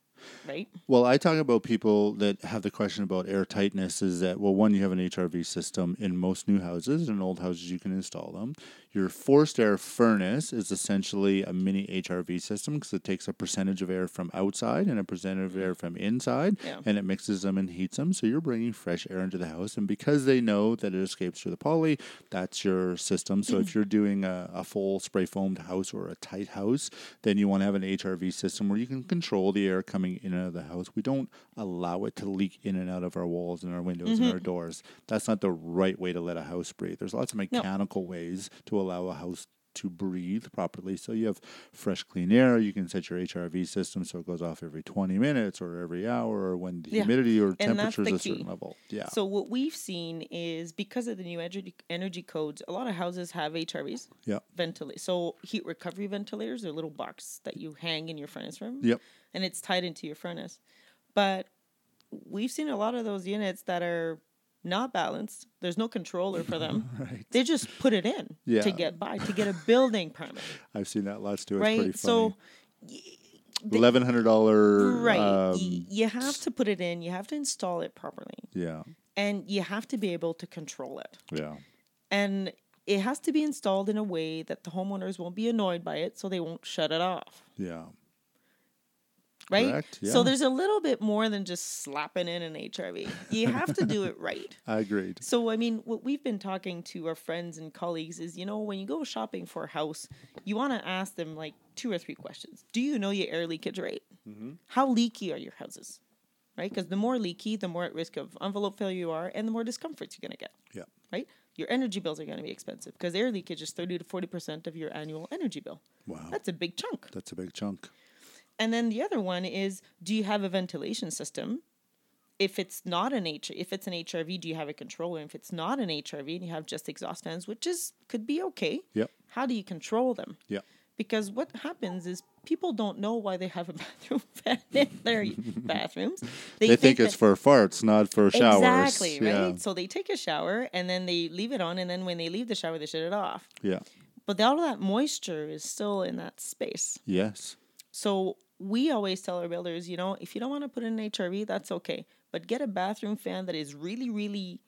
right? Well, I talk about people that have the question about air tightness is that, well, one, you have an H R V system in most new houses. In old houses, you can install them. Your forced air furnace is essentially a mini H R V system because it takes a percentage of air from outside and a percentage of air from inside, yeah. and it mixes them and heats them. So you're bringing fresh air into the house. And because they know that it escapes through the poly, that's your system. So if you're doing a, a full spray foamed house or a tight house, then you want to have an H R V system where you can control the air coming in and out of the house. We don't allow it to leak in and out of our walls and our windows mm-hmm. and our doors. That's not the right way to let a house breathe. There's lots of mechanical no. ways to allow a house to breathe properly. So you have fresh, clean air. You can set your H R V system so it goes off every twenty minutes or every hour or when the yeah. humidity or temperature is a certain level. Yeah. So what we've seen is because of the new energy, energy codes, a lot of houses have H R Vs. Yeah. Ventil- so heat recovery ventilators are little box that you hang in your furnace room. Yep. And it's tied into your furnace. But we've seen a lot of those units that are not balanced. There's no controller for them. Right. They just put it in yeah. to get by, to get a building permit. I've seen that lots too. It's right? pretty funny. So the, eleven hundred dollars Right. Um, you have to put it in. You have to install it properly. Yeah. And you have to be able to control it. Yeah. And it has to be installed in a way that the homeowners won't be annoyed by it, so they won't shut it off. Yeah. Right? Correct, yeah. So there's a little bit more than just slapping in an H R V. You have to do it right. I agreed. So, I mean, what we've been talking to our friends and colleagues is, you know, when you go shopping for a house, you want to ask them like two or three questions. Do you know your air leakage rate? Mm-hmm. How leaky are your houses? Right? Because the more leaky, the more at risk of envelope failure you are and the more discomfort you're going to get. Yeah. Right? Your energy bills are going to be expensive because air leakage is thirty to forty percent of your annual energy bill. Wow. That's a big chunk. That's a big chunk. And then the other one is, do you have a ventilation system? If it's not an H, if it's an H R V, do you have a controller? If it's not an H R V and you have just exhaust fans, which is could be okay. Yep. How do you control them? Yeah. Because what happens is people don't know why they have a bathroom fan in their bathrooms. They, they think, think it's for farts, not for showers. Exactly, right? Yeah. So they take a shower and then they leave it on, and then when they leave the shower, they shut it off. Yeah. But all of that moisture is still in that space. Yes. So we always tell our builders, you know, if you don't want to put in an H R V, that's okay. But get a bathroom fan that is really, really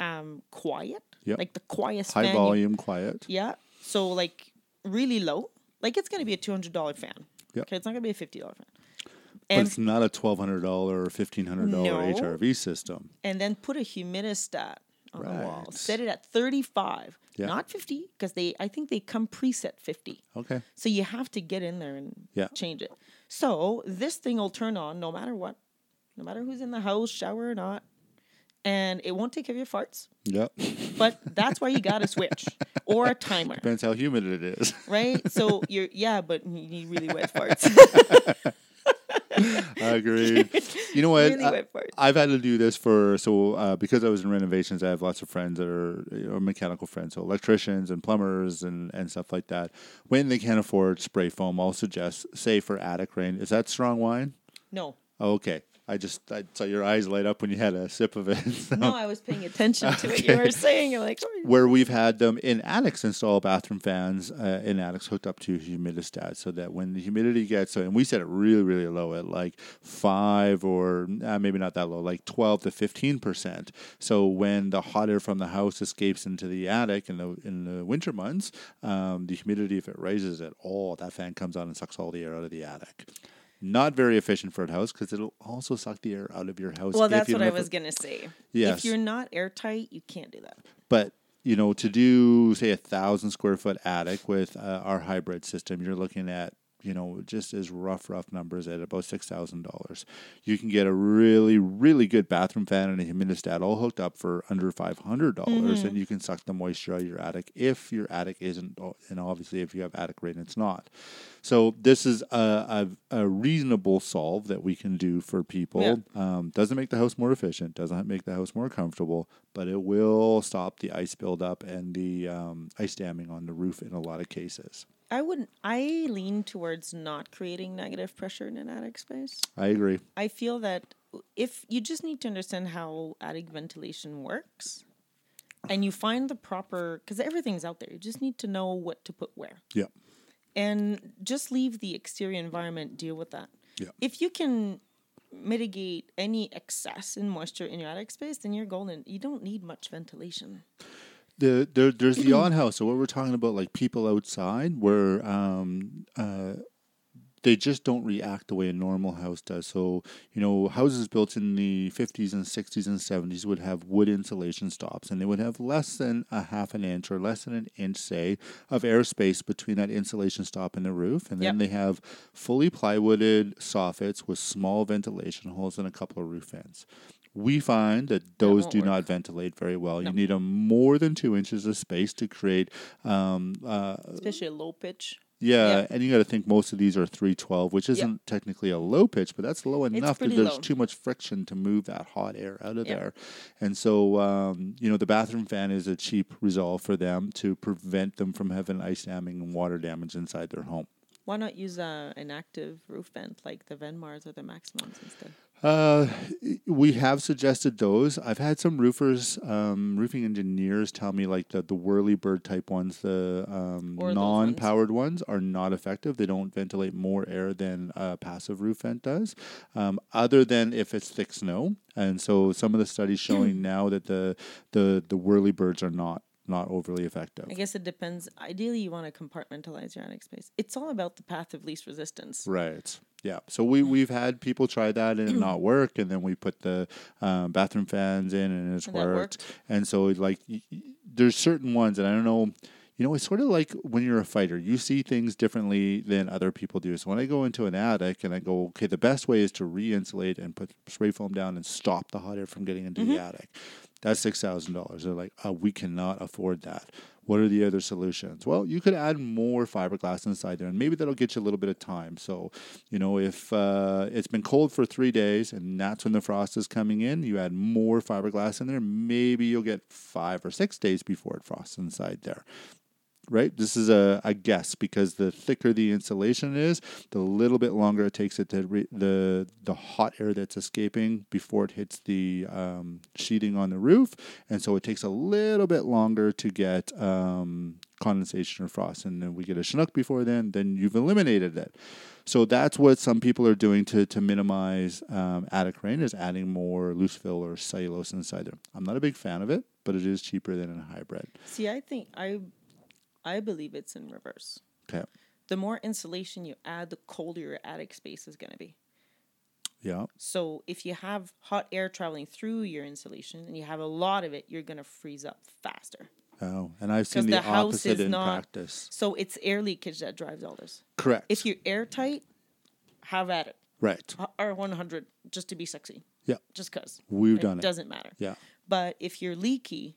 um, quiet. Yep. Like the quietest fan. High volume, you, quiet. Yeah. So like really low. Like it's going to be a two hundred dollars fan. Yep. Okay, it's not going to be a fifty dollars fan. And but it's not a twelve hundred dollars or fifteen hundred dollars no. H R V system. And then put a humidistat on right. the wall. Set it at thirty-five. Yeah. Not fifty, because they I think they come preset fifty. Okay. So you have to get in there and yeah. change it. So this thing will turn on no matter what, no matter who's in the house, shower or not. And it won't take care of your farts. Yep. But that's why you got a switch or a timer. Depends how humid it is. Right? So you're, yeah, but you need really wet farts. I agree. You know what? Really I, I've had to do this for, so uh, because I was in renovations, I have lots of friends that are you know, mechanical friends, so electricians and plumbers and, and stuff like that. When they can't afford spray foam, I'll suggest, say for attic rain, is that strong wine? No. Oh, okay. I just I saw your eyes light up when you had a sip of it. So. No, I was paying attention to okay. what you were saying. You're like, oh. Where we've had them in attics install bathroom fans uh, in attics hooked up to humidistat so that when the humidity gets, and we set it really, really low at like five or uh, maybe not that low, like twelve to fifteen percent. So when the hot air from the house escapes into the attic in the, in the winter months, um, the humidity, if it rises at all, that fan comes on and sucks all the air out of the attic. Not very efficient for a house because it'll also suck the air out of your house. Well, that's what I was going to say. Yes. If you're not airtight, you can't do that. But, you know, to do, say, a thousand square foot attic with uh, our hybrid system, you're looking at, you know, just as rough, rough numbers at about six thousand dollars. You can get a really, really good bathroom fan and a humidistat all hooked up for under five hundred dollars, mm-hmm. and you can suck the moisture out of your attic if your attic isn't, and obviously if you have attic rain, it's not. So this is a, a, a reasonable solve that we can do for people. Yeah. Um, doesn't make the house more efficient, doesn't make the house more comfortable, but it will stop the ice buildup and the um, ice damming on the roof in a lot of cases. I wouldn't. I lean towards not creating negative pressure in an attic space. I agree. I feel that if you just need to understand how attic ventilation works, and you find the proper, because everything's out there, you just need to know what to put where. Yeah. And just leave the exterior environment deal with that. Yeah. If you can mitigate any excess in moisture in your attic space, then you're golden. You don't need much ventilation. The, there, there's the on house. So what we're talking about, like people outside where um, uh, they just don't react the way a normal house does. So, you know, houses built in the fifties and sixties and seventies would have wood insulation stops, and they would have less than a half an inch or less than an inch, say, of airspace between that insulation stop and the roof. And then yep. they have fully plywooded soffits with small ventilation holes and a couple of roof fans. We find that those that do work. Not ventilate very well. No. You need a more than two inches of space to create... Um, uh, especially a low pitch. Yeah, yeah. And you got to think most of these are three twelve, which isn't yeah. technically a low pitch, but that's low enough that there's low. Too much friction to move that hot air out of yeah. there. And so, um, you know, the bathroom fan is a cheap resolve for them to prevent them from having ice damming and water damage inside their home. Why not use uh, an active roof vent like the Venmars or the Maximums instead? Uh, we have suggested those. I've had some roofers, um, roofing engineers tell me like the, the whirly bird type ones, the um, non-powered ones. ones are not effective. They don't ventilate more air than a passive roof vent does, um, other than if it's thick snow. And so some of the studies showing now that the, the, the whirly birds are not not overly effective. I guess it depends. Ideally, you want to compartmentalize your attic space. It's all about the path of least resistance. Right. Yeah. So we, we've had people try that and it not work. And then we put the um, bathroom fans in and it's and worked. worked. And so, like, y- y- there's certain ones, and I don't know. You know, it's sort of like when you're a fighter. You see things differently than other people do. So when I go into an attic and I go, okay, the best way is to re-insulate and put spray foam down and stop the hot air from getting into mm-hmm. the attic. That's six thousand dollars. They're like, oh, we cannot afford that. What are the other solutions? Well, you could add more fiberglass inside there, and maybe that'll get you a little bit of time. So, you know, if uh, it's been cold for three days and that's when the frost is coming in, you add more fiberglass in there, maybe you'll get five or six days before it frosts inside there. Right? This is a, a guess, because the thicker the insulation is, the little bit longer it takes it to re- the the hot air that's escaping before it hits the um, sheeting on the roof. And so it takes a little bit longer to get um, condensation or frost. And then we get a Chinook before then, then you've eliminated it. So that's what some people are doing to to minimize um, attic rain, is adding more loose fill or cellulose inside there. I'm not a big fan of it, but it is cheaper than a hybrid. See, I think... I. I believe it's in reverse. Okay. The more insulation you add, the colder your attic space is going to be. Yeah. So if you have hot air traveling through your insulation and you have a lot of it, you're going to freeze up faster. Oh, and I've seen the, the opposite in not, practice. So it's air leakage that drives all this. Correct. If you're airtight, have at it. Right. Or one hundred, just to be sexy. Yeah. Just because. We've it done it. It doesn't matter. Yeah. But if you're leaky...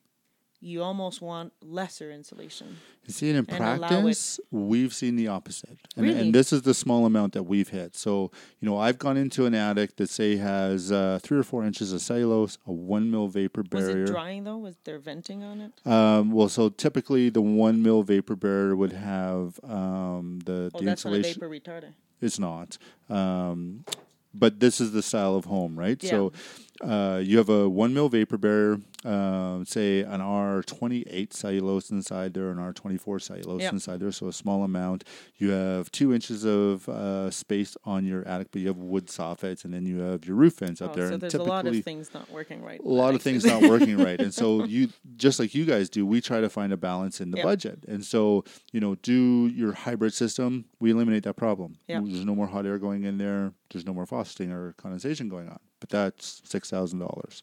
You almost want lesser insulation. You see, and in and practice, we've seen the opposite. And, really? And this is the small amount that we've hit. So, you know, I've gone into an attic that, say, has uh, three or four inches of cellulose, a one mil vapor barrier. Was it drying, though? Was there venting on it? Um, well, so typically the one mil vapor barrier would have um, the, oh, the that's insulation. Not a vapor retarder. It's not. Um, but this is the style of home, right? Yeah. So... Uh, you have a one mil vapor barrier, uh, say an R twenty-eight cellulose inside there, an R twenty-four cellulose yep. inside there, so a small amount. You have two inches of uh, space on your attic, but you have wood soffits, and then you have your roof vents up oh, there. So and there's a lot of things not working right. A lot of things not working right. And so you, just like you guys do, we try to find a balance in the yep. budget. And so, you know, do your hybrid system, we eliminate that problem. Yep. There's no more hot air going in there. There's no more frosting or condensation going on. But that's six thousand dollars.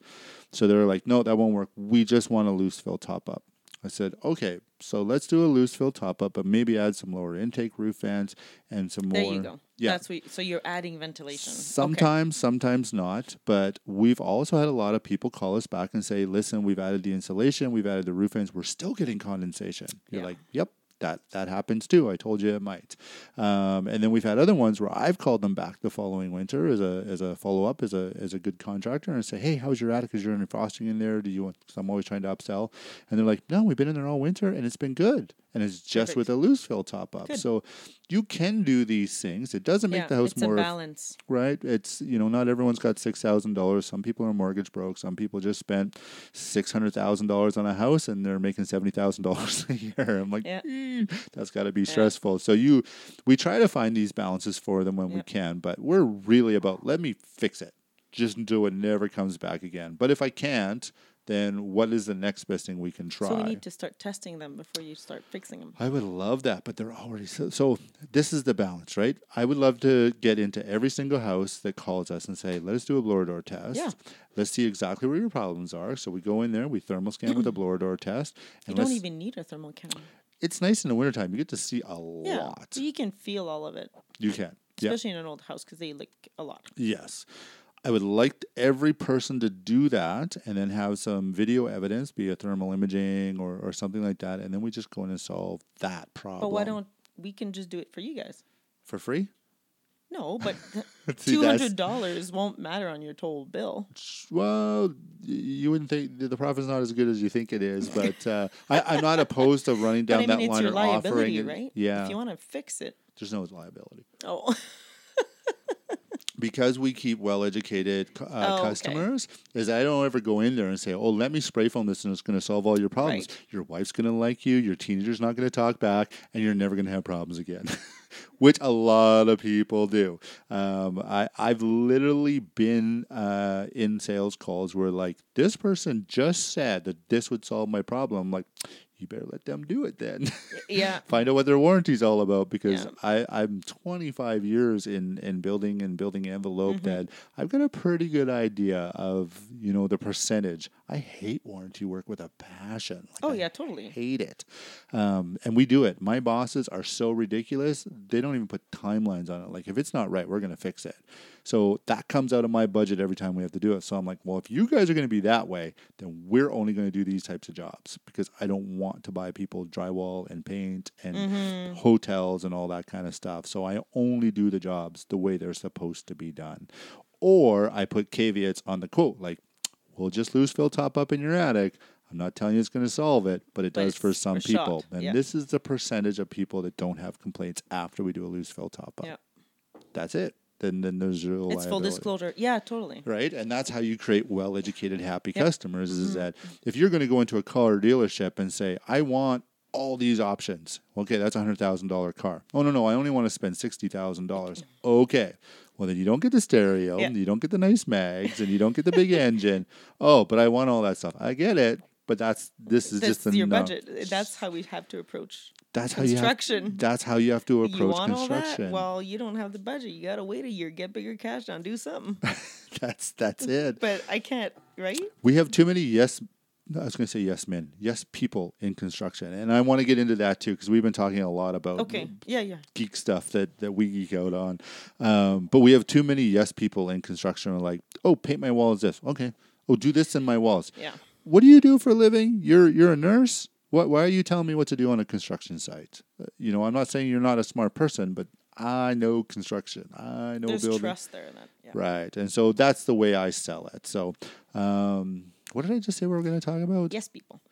So they're like, no, that won't work. We just want a loose fill top up. I said, okay, so let's do a loose fill top up, but maybe add some lower intake roof fans and some there more. There you go. Yeah. That's what you, so you're adding ventilation. Sometimes, okay. sometimes not. But we've also had a lot of people call us back and say, listen, we've added the insulation, we've added the roof fans, we're still getting condensation. You're yeah. like, yep. That that happens too. I told you it might. Um, and then we've had other ones where I've called them back the following winter as a as a follow up, as a as a good contractor, and say, hey, how's your attic? Is there any frosting in there? Do you want? Cause I'm always trying to upsell, and they're like, no, we've been in there all winter, and it's been good, and it's just Perfect. With a loose fill top up. Good. So you can do these things. It doesn't make yeah, the house it's more a balance, f- right? It's you know not everyone's got six thousand dollars. Some people are mortgage broke. Some people just spent six hundred thousand dollars on a house and they're making seventy thousand dollars a year. I'm like. Yeah. That's got to be yeah. stressful. So you, we try to find these balances for them when yep. we can, but we're really about, let me fix it. Just until it never comes back again. But if I can't, then what is the next best thing we can try? So we need to start testing them before you start fixing them. I would love that, but they're already... So, so this is the balance, right? I would love to get into every single house that calls us and say, let us do a blower door test. Yeah. Let's see exactly where your problems are. So we go in there, we thermal scan with a blower door test. And you don't even need a thermal scan. It's nice in the wintertime. You get to see a yeah, lot. You can feel all of it. You can. Especially yeah. in an old house because they leak a lot. Yes. I would like every person to do that and then have some video evidence, be it thermal imaging or, or something like that. And then we just go in and solve that problem. But why don't we can just do it for you guys? For free? No, but two hundred dollars won't matter on your total bill. Well, you wouldn't think the profit's not as good as you think it is, but uh, I, I'm not opposed to running down but, I mean, that line or offering it. It's your liability, right? Yeah. If you want to fix it. There's no liability. Oh. Because we keep well-educated uh, oh, customers, okay. is I don't ever go in there and say, oh, let me spray foam this and it's going to solve all your problems. Right. Your wife's going to like you, your teenager's not going to talk back, and you're never going to have problems again. Which a lot of people do. Um, I, I've literally been uh, in sales calls where, like, this person just said that this would solve my problem. Like, you better let them do it then. Yeah. Find out what their warranty's all about, because yeah. I, I'm twenty-five years in, in building and building envelope mm-hmm. that I've got a pretty good idea of, you know, the percentage. I hate warranty work with a passion. Like, oh, yeah, I totally. hate it. Um, and we do it. My bosses are so ridiculous. They don't even put timelines on it. Like, if it's not right, we're going to fix it. So that comes out of my budget every time we have to do it. So I'm like, well, if you guys are going to be that way, then we're only going to do these types of jobs, because I don't want to buy people drywall and paint and mm-hmm. hotels and all that kind of stuff. So I only do the jobs the way they're supposed to be done. Or I put caveats on the quote, like, we'll just loose fill top up in your attic. I'm not telling you it's going to solve it, but it but does for some people. Shocked. And yeah. this is the percentage of people that don't have complaints after we do a loose fill top up. Yeah. That's it. Then, then there's your liability. It's full disclosure. Yeah, totally. Right? And that's how you create well-educated, happy yep. customers, is mm-hmm. that if you're going to go into a car dealership and say, I want all these options. Okay, that's a one hundred thousand dollars car. Oh, no, no, I only want to spend sixty thousand dollars. Okay. Well, then you don't get the stereo, yeah. and you don't get the nice mags, and you don't get the big engine. Oh, but I want all that stuff. I get it, but that's this is that's just your enough. Budget. That's how we have to approach That's how construction. You have, that's how you have to approach you want construction. All that? Well, you don't have the budget. You gotta wait a year, get bigger cash down, do something. that's that's it. But I can't, right? We have too many yes. No, I was going to say yes men, yes people in construction, and I want to get into that too, because we've been talking a lot about okay, yeah, yeah, geek stuff that, that we geek out on. Um, but we have too many yes people in construction. Are like, oh, paint my walls this. Okay. Oh, do this in my walls. Yeah. What do you do for a living? You're you're a nurse. What, why are you telling me what to do on a construction site? You know, I'm not saying you're not a smart person, but I know construction. I know There's building. There's trust there. That, yeah. Right. And so that's the way I sell it. So um, what did I just say we were going to talk about? Yes, people.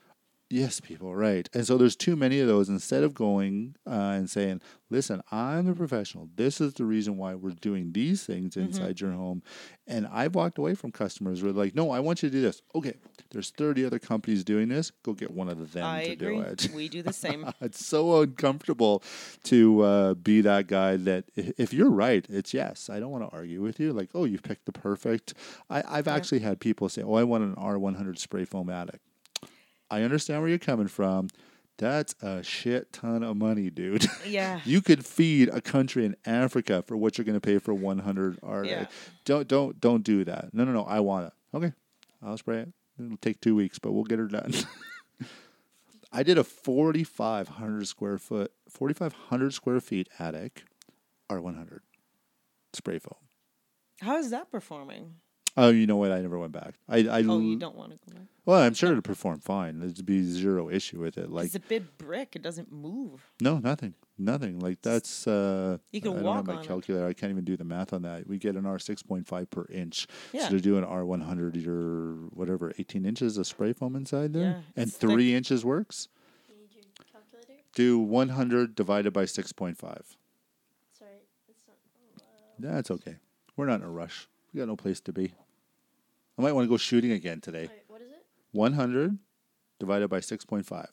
Yes, people, right. And so there's too many of those. Instead of going uh, and saying, listen, I'm the professional. This is the reason why we're doing these things inside mm-hmm. your home. And I've walked away from customers who are like, no, I want you to do this. Okay, there's thirty other companies doing this. Go get one of them I to agree. do it. We do the same. It's so uncomfortable to uh, be that guy that if you're right, it's yes. I don't want to argue with you. Like, oh, you picked the perfect. I, I've yeah. actually had people say, oh, I want an R one hundred spray foam attic. I understand where you're coming from. That's a shit ton of money, dude. Yeah. You could feed a country in Africa for what you're going to pay for one hundred R. Yeah. Don't don't don't do that. No, no, no. I want it. Okay. I'll spray it. It'll take two weeks, but we'll get her done. I did a forty-five hundred square foot, forty-five hundred square feet attic, R one hundred spray foam. How is that performing? Oh, you know what? I never went back. I, I oh, you don't want to go back? Well, I'm sure no. it'll perform fine. There'd be zero issue with it. Like, it's a big brick. It doesn't move. No, nothing. Nothing. Like, that's... Uh, you can I walk on I don't have my calculator. It. I can't even do the math on that. We get an R six point five per inch. Yeah. So to do an R one hundred or whatever, eighteen inches of spray foam inside there? Yeah, and three thick. Inches works? You need your calculator? Do one hundred divided by six point five. Sorry. It's not... That's okay. We're not in a rush. We got no place to be. I might want to go shooting again today. Wait, what is it? one hundred divided by six point five.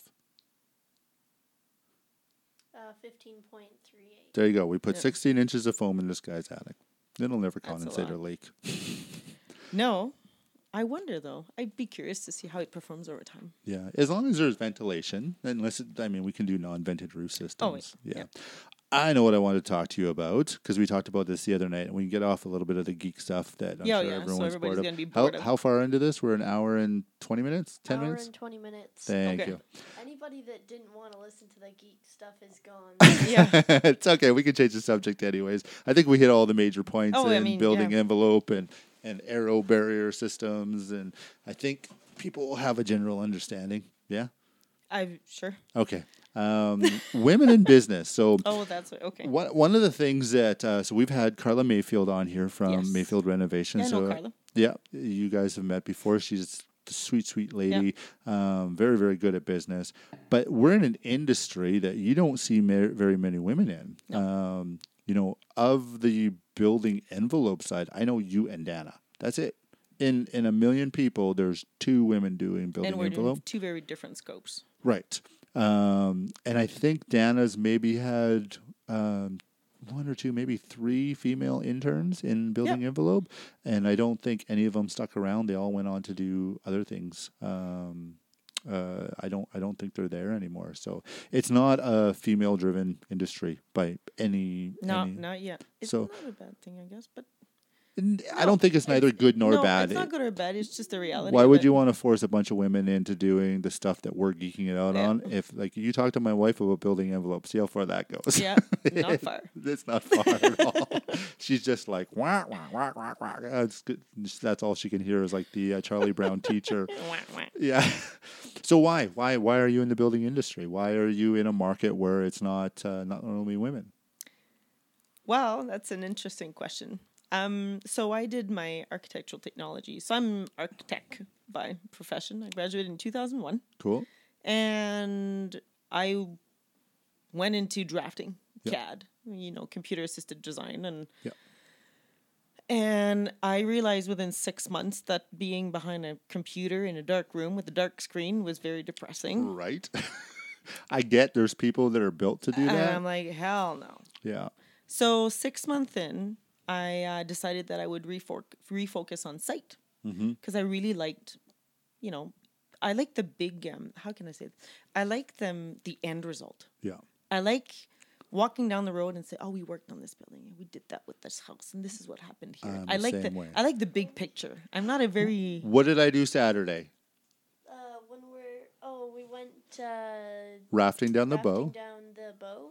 Uh, fifteen point three eight. There you go. We put yep. sixteen inches of foam in this guy's attic. It'll never That's condensate or leak. No. I wonder, though. I'd be curious to see how it performs over time. Yeah. As long as there's ventilation. Unless, it, I mean, we can do non-vented roof systems. Oh, yeah. yeah. I know what I want to talk to you about, because we talked about this the other night, and we can get off a little bit of the geek stuff that I'm yeah, sure yeah. everyone's so bored of. Gonna be bored how, of. How far into this? We're an hour and twenty minutes? Ten hour minutes? Hour and twenty minutes. Thank okay. you. Anybody that didn't want to listen to the geek stuff is gone. yeah, It's okay. We can change the subject anyways. I think we hit all the major points oh, in I mean, building yeah. envelope and, and aero barrier systems, and I think people will have a general understanding. Yeah? I'm sure. Okay. Um, women in business. So, oh, that's okay. One, one of the things that uh, so we've had Carla Mayfield on here from yes. Mayfield Renovation. Yeah, so, no, Carla. yeah, you guys have met before. She's a sweet, sweet lady. Yeah. Um, very, very good at business. But we're in an industry that you don't see ma- very many women in. No. Um, you know, of the building envelope side, I know you and Dana. That's it. In in a million people, there's two women doing building and we're envelope. Doing two very different scopes. Right. Um, and I think Dana's maybe had um, one or two, maybe three female interns in building yep. envelope. And I don't think any of them stuck around. They all went on to do other things. Um, uh, I don't I don't think they're there anymore. So it's not a female driven industry by any. No, any. Not yet. It's so, not a bad thing, I guess, but. No, I don't think it's neither good nor no, bad. It's not good or bad. It's just the reality. Why would you want to force a bunch of women into doing the stuff that we're geeking it out yeah. on? If, like, you talk to my wife about building envelopes, see how far that goes. Yeah, not far. It's not far at all. She's just like, wah, wah, wah, wah, wah. That's, that's all she can hear is like the uh, Charlie Brown teacher. Yeah. So why, why, why are you in the building industry? Why are you in a market where it's not uh, not only women? Well, that's an interesting question. Um, so I did my architectural technology. So I'm architect by profession. I graduated in two thousand one. Cool. And I went into drafting, yep. C A D, you know, computer assisted design. And, yep. and I realized within six months that being behind a computer in a dark room with a dark screen was very depressing. Right. I get there's people that are built to do that. And I'm like, hell no. Yeah. So six months in, I uh, decided that I would refor- refocus on site because mm-hmm. I really liked, you know, I like the big, um, how can I say it? I like them, the end result. Yeah. I like walking down the road and say, oh, we worked on this building and we did that with this house and this is what happened here. Um, I like the way. I like the big picture. I'm not a very... What did I do Saturday? Uh, when we're, oh, we went... Uh, rafting down the bow. Rafting down the bow.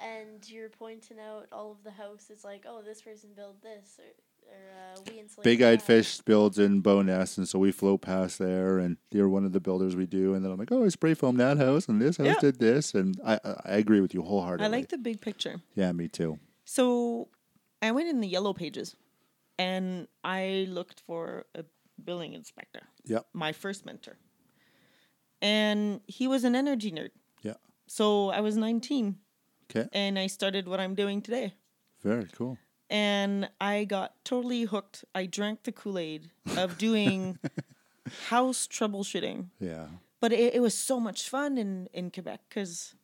And you're pointing out all of the houses, like, oh, this person built this, or, or uh, we insulated. Big Eyed Fish builds in Bow Nest, and so we float past there, and you're one of the builders we do. And then I'm like, oh, I spray foam that house, and this house yeah. did this, and I I agree with you wholeheartedly. I like the big picture. Yeah, me too. So I went in the yellow pages, and I looked for a building inspector. Yep. My first mentor, and he was an energy nerd. Yeah. So I was nineteen. Okay. And I started what I'm doing today. Very cool. And I got totally hooked. I drank the Kool-Aid of doing house troubleshooting. Yeah. But it, it was so much fun in, in Quebec because,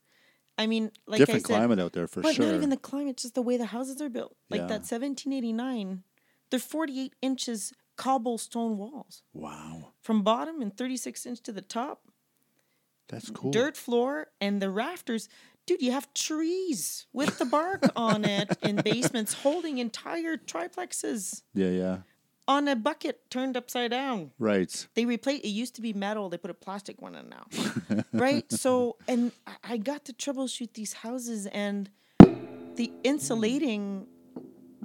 I mean, like Different I said. Different climate out there for but sure. But not even the climate, just the way the houses are built. Like yeah. that seventeen eighty-nine, they're forty-eight inches cobblestone walls. Wow. From bottom and thirty-six inch to the top. That's cool. Dirt floor and the rafters... Dude, you have trees with the bark on it in basements holding entire triplexes. Yeah, yeah. On a bucket turned upside down. Right. They replaced it used to be metal. They put a plastic one in now. Right? So, and I got to troubleshoot these houses and the insulating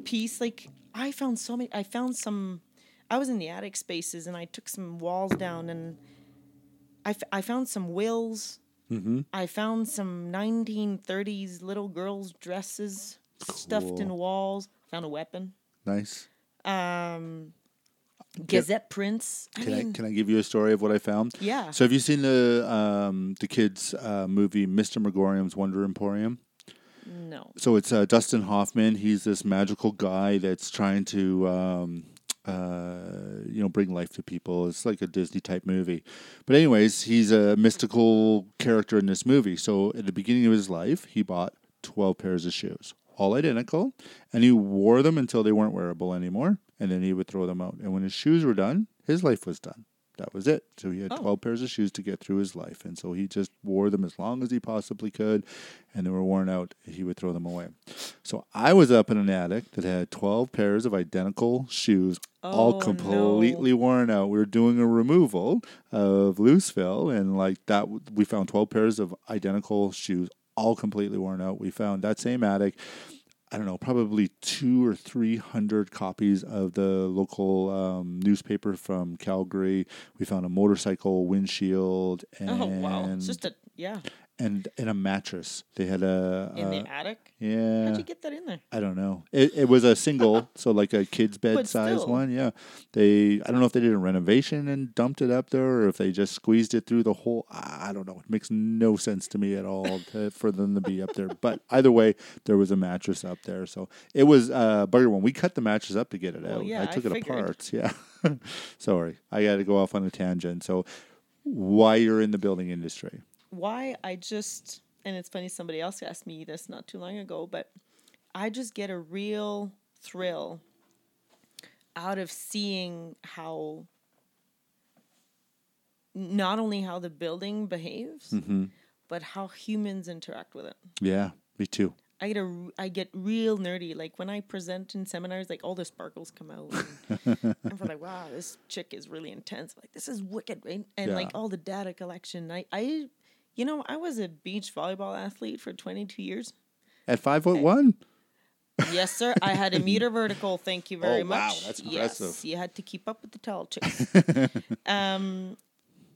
piece, like I found so many, I found some, I was in the attic spaces and I took some walls down and I, f- I found some wills. Mm-hmm. I found some nineteen thirties little girls' dresses cool. stuffed in walls. Found a weapon. Nice. Um, Gazette yeah. prints. I can, mean, I, can I give you a story of what I found? Yeah. So have you seen the um, the kids' uh, movie, Mister Magorium's Wonder Emporium? No. So it's uh, Dustin Hoffman. He's this magical guy that's trying to... Um, Uh, you know, bring life to people. It's like a Disney type movie. But anyways, he's a mystical character in this movie. So at the beginning of his life, he bought twelve pairs of shoes, all identical, and he wore them until they weren't wearable anymore, and then he would throw them out. And when his shoes were done, his life was done. That was it. So he had oh. twelve pairs of shoes to get through his life. And so he just wore them as long as he possibly could. And they were worn out. He would throw them away. So I was up in an attic that had twelve pairs of identical shoes, oh, all completely no. worn out. We were doing a removal of Looseville. And like that, we found twelve pairs of identical shoes, all completely worn out. We found that same attic. I don't know, probably two or three hundred copies of the local um, newspaper from Calgary. We found a motorcycle windshield and oh wow, it's just a yeah, and and a mattress. They had a in a, the attic. Yeah, how'd you get that in there? I don't know. It it was a single, so like a kid's bed size still. One. Yeah, they I don't know if they did a renovation and dumped it up there, or if they just squeezed it through the whole. I don't know. It makes no sense to me at all to, for them to be up there. But either way, there was a mattress up there, so it was a uh, bugger one. We cut the mattress up to get it well, out. Yeah, I took I it figured. apart. Yeah, sorry, I got to go off on a tangent. So, why you're in the building industry? Why I just, and it's funny, somebody else asked me this not too long ago, but I just get a real thrill out of seeing how not only how the building behaves, mm-hmm. but how humans interact with it. Yeah, me too. I get a, I get real nerdy. Like when I present in seminars, like all the sparkles come out. And we're like, wow, this chick is really intense. Like this is wicked, right? And yeah. like all the data collection. I, I, you know, I was a beach volleyball athlete for twenty-two years. At five foot one? Yes, sir. I had a meter vertical. Thank you very oh, much. Wow, that's impressive. Yes, you had to keep up with the tall chicks. um,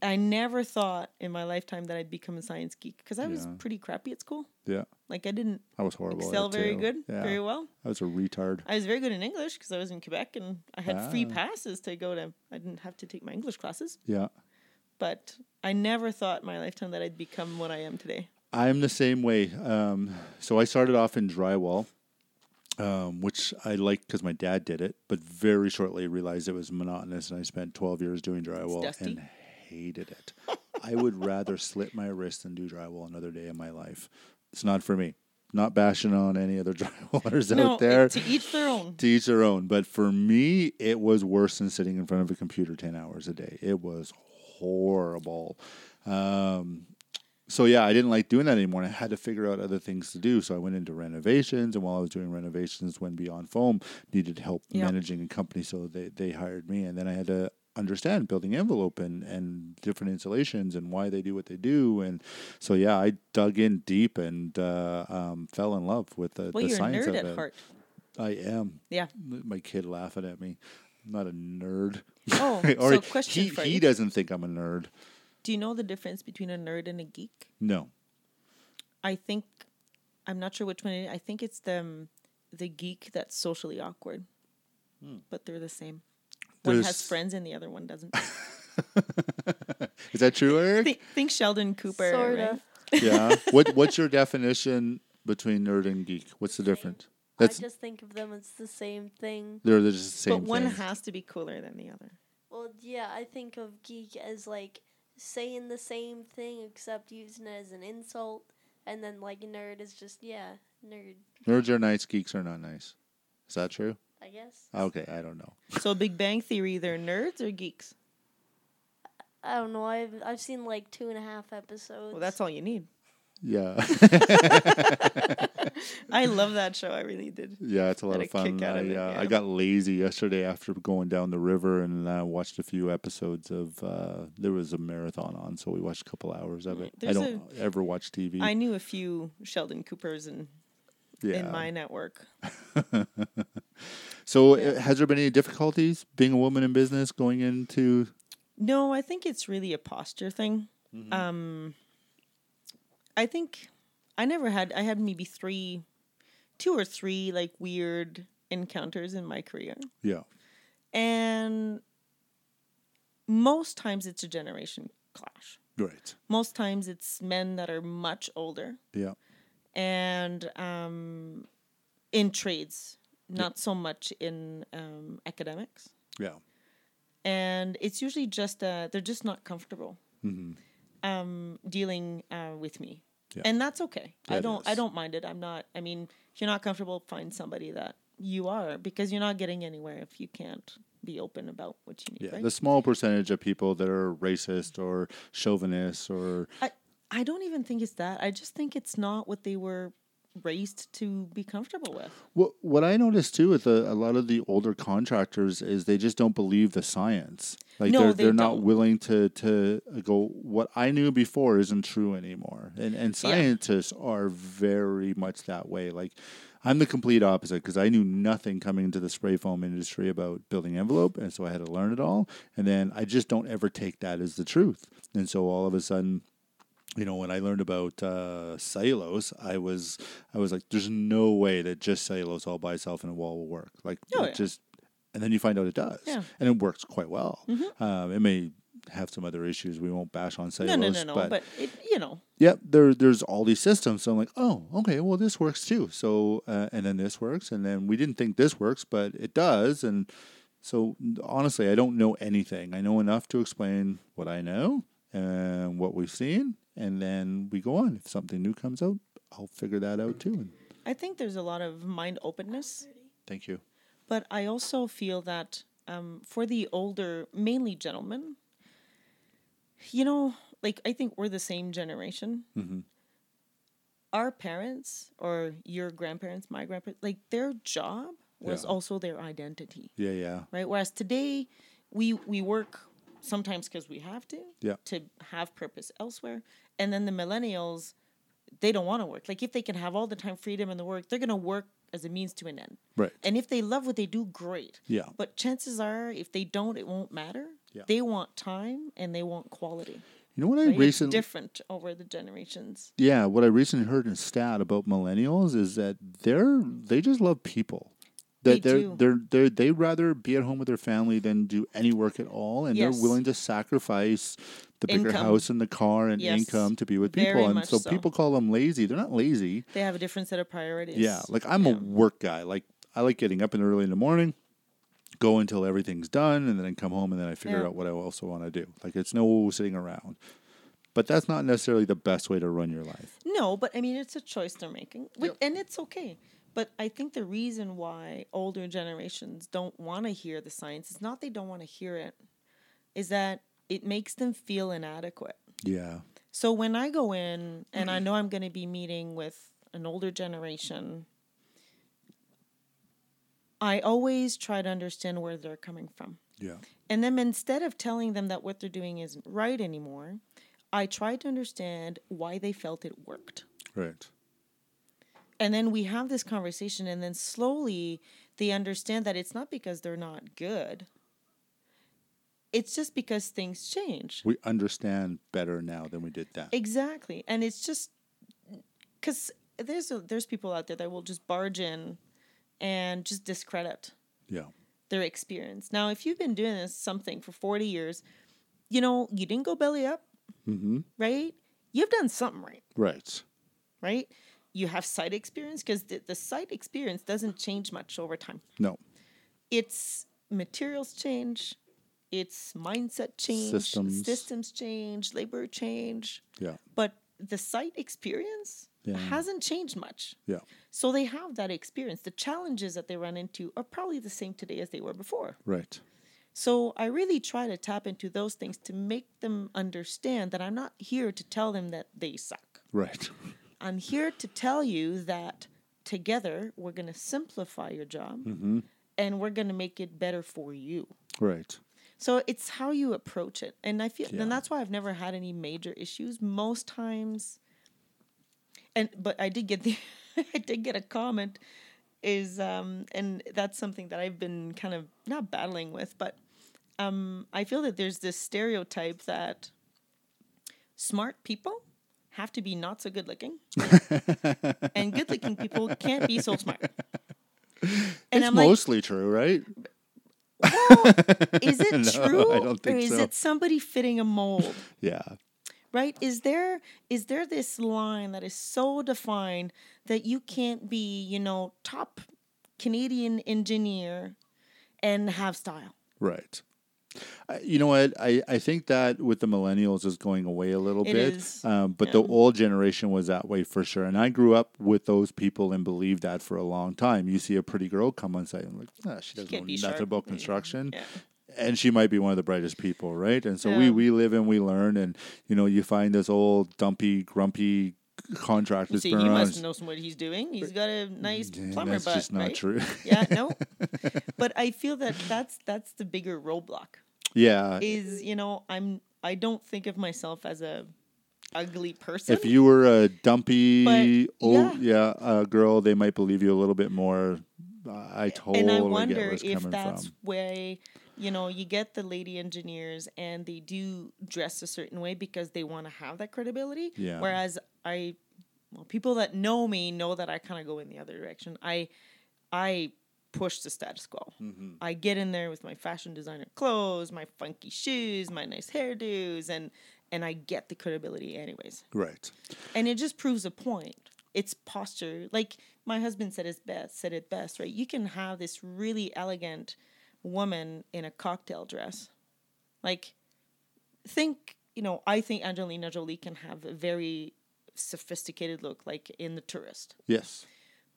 I never thought in my lifetime that I'd become a science geek because I yeah. was pretty crappy at school. Yeah. Like I didn't I was horrible excel very too. good, yeah. very well. I was a retard. I was very good in English because I was in Quebec and I had ah. free passes to go to, I didn't have to take my English classes. Yeah. But I never thought in my lifetime that I'd become what I am today. I'm the same way. Um, so I started off in drywall, um, which I liked because my dad did it, but very shortly realized it was monotonous and I spent twelve years doing drywall and hated it. I would rather slit my wrist than do drywall another day in my life. It's not for me. Not bashing on any other drywallers no, out there. It, to each their own. To each their own. But for me, it was worse than sitting in front of a computer ten hours a day. It was horrible. Um, so, yeah, I didn't like doing that anymore. And I had to figure out other things to do. So I went into renovations. And while I was doing renovations, when Beyond Foam needed help yep. managing a company, so they, they hired me. And then I had to understand building envelope and, and different insulations and why they do what they do. And so, yeah, I dug in deep and uh, um, fell in love with the, well, the science of it. Well, you're a nerd at heart. I am. Yeah. My kid laughing at me. I'm not a nerd. Oh, or so question he, for you. He doesn't think I'm a nerd. Do you know the difference between a nerd and a geek? No. I think, I'm not sure which one it is. I think it's the, the geek that's socially awkward. Hmm. But they're the same. One has friends and the other one doesn't. Is that true, Eric? Th- think Sheldon Cooper. Sort right? of. Yeah. What What's your definition between nerd and geek? What's the difference? That's I just think of them as the same thing. They're, they're just the same thing. But one thing. has to be cooler than the other. Well, yeah, I think of geek as like saying the same thing except using it as an insult. And then like nerd is just, yeah, nerd. Nerds are nice. Geeks are not nice. Is that true? I guess. Okay, I don't know. So Big Bang Theory, they're nerds or geeks? I don't know. I've I've seen like two and a half episodes. Well, that's all you need. Yeah. I love that show. I really did. Yeah, it's a lot of fun. I, uh, it, yeah. I got lazy yesterday after going down the river and I uh, watched a few episodes of, uh, there was a marathon on, so we watched a couple hours of it. There's I don't a, ever watch T V. I knew a few Sheldon Coopers and... Yeah. In my network. So yeah. Has there been any difficulties being a woman in business going into? No, I think it's really a posture thing. Mm-hmm. Um, I think I never had, I had maybe three, two or three like weird encounters in my career. Yeah. And most times it's a generation clash. Right. Most times it's men that are much older. Yeah. And um, in trades, not yep. so much in um, academics. Yeah. And it's usually just, uh, they're just not comfortable mm-hmm. um, dealing uh, with me. Yeah. And that's okay. Yeah, I don't I don't mind it. I'm not, I mean, if you're not comfortable, find somebody that you are. Because you're not getting anywhere if you can't be open about what you need. Yeah, right? The small percentage of people that are racist or chauvinist or... I, I don't even think it's that. I just think it's not what they were raised to be comfortable with. Well, what I noticed, too, with a, a lot of the older contractors is they just don't believe the science. Like no, they're, they they're not willing to, to go, what I knew before isn't true anymore. And, and scientists yeah. are very much that way. Like, I'm the complete opposite because I knew nothing coming into the spray foam industry about building envelope. And so I had to learn it all. And then I just don't ever take that as the truth. And so all of a sudden... You know, when I learned about uh, cellulose, I was I was like, there's no way that just cellulose all by itself in a wall will work. Like, oh, it yeah. just, and then you find out it does. Yeah. And it works quite well. Mm-hmm. Um, it may have some other issues. We won't bash on cellulose. No, no, no, no. But, but it, you know. Yep, there, there's all these systems. So I'm like, oh, okay, well, this works too. So, uh, and then this works. And then we didn't think this works, but it does. And so, honestly, I don't know anything. I know enough to explain what I know and what we've seen. And then we go on. If something new comes out, I'll figure that out too. I think there's a lot of mind openness. Thank you. But I also feel that um, for the older, mainly gentlemen, you know, like, I think we're the same generation. Mm-hmm. Our parents or your grandparents, my grandparents, like, their job was yeah. also their identity. Yeah, yeah. Right? Whereas today, we we work sometimes because we have to, yeah. to have purpose elsewhere. And then the millennials, they don't want to work. Like, if they can have all the time freedom in the work, they're going to work as a means to an end. Right. And if they love what they do, great. Yeah. But chances are, if they don't, it won't matter. Yeah. They want time and they want quality. You know what I right? recently... It's different over the generations. Yeah, what I recently heard in stat about millennials is that they're they just love people. That they do. They're, they're, they'd rather be at home with their family than do any work at all. And yes. they're willing to sacrifice the bigger income. house and the car and yes. income to be with people. Very and so, so people call them lazy. They're not lazy. They have a different set of priorities. Yeah, like I'm yeah. a work guy. Like I like getting up in early in the morning. Go until everything's done, and then I come home, and then I figure yeah. out what I also want to do. Like, it's no sitting around. But that's not necessarily the best way to run your life. No, but, I mean, it's a choice they're making. Yep. And it's okay. But I think the reason why older generations don't want to hear the science is not they don't want to hear it, is that it makes them feel inadequate. Yeah. So when I go in, and I know I'm going to be meeting with an older generation, I always try to understand where they're coming from. Yeah. And then instead of telling them that what they're doing isn't right anymore, I try to understand why they felt it worked. Right. And then we have this conversation, and then slowly they understand that it's not because they're not good. It's just because things change. We understand better now than we did then. Exactly. And it's just because there's, a, there's people out there that will just barge in and just discredit yeah. their experience. Now, if you've been doing this something for forty years, you know, you didn't go belly up, mm-hmm. right? You've done something right. Right. Right? You have sight experience, because the, the sight experience doesn't change much over time. No. It's materials change. It's mindset change. Systems. Systems change. Labor change. Yeah. But the sight experience... Yeah. hasn't changed much. Yeah. So they have that experience. The challenges that they run into are probably the same today as they were before. Right. So I really try to tap into those things to make them understand that I'm not here to tell them that they suck. Right. I'm here to tell you that together we're going to simplify your job mm-hmm. and we're going to make it better for you. Right. So it's how you approach it. And I feel, yeah. and that's why I've never had any major issues. Most times... And but I did get the I did get a comment is um and that's something that I've been kind of not battling with, but um I feel that there's this stereotype that smart people have to be not so good looking and good looking people can't be so smart. And it's I'm mostly like, true, right? Well, is it no, true? I don't think or is so. It somebody fitting a mold? Yeah. Right? Is there is there this line that is so defined that you can't be, you know, top Canadian engineer and have style? Right. I, you know what? I, I think that with the millennials is going away a little it bit. Is. Um, but yeah. the old generation was that way for sure. And I grew up with those people and believed that for a long time. You see a pretty girl come on site and like, ah, she doesn't she know nothing sharp. about construction. Yeah. Yeah. And she might be one of the brightest people, right? And so yeah. we, we live and we learn. And, you know, you find this old, dumpy, grumpy contractor. See, he must know what he's doing. He's got a nice yeah, plumber that's butt, That's just not right? true. Yeah, no. But I feel that that's, that's the bigger roadblock. Yeah. Is, you know, I'm, I don't think of myself as a ugly person. If you were a dumpy, but, old yeah. Yeah, uh, girl, they might believe you a little bit more. I totally get where it's coming from. And I wonder if that's where... You know, you get the lady engineers and they do dress a certain way because they want to have that credibility. Yeah. Whereas I, well, people that know me know that I kind of go in the other direction. I, I push the status quo. Mm-hmm. I get in there with my fashion designer clothes, my funky shoes, my nice hairdos, and, and I get the credibility anyways. Right. And it just proves a point. It's posture. Like my husband said it best, said it best, right? You can have this really elegant woman in a cocktail dress. Like, think, you know, I think Angelina Jolie can have a very sophisticated look, like in The Tourist. Yes.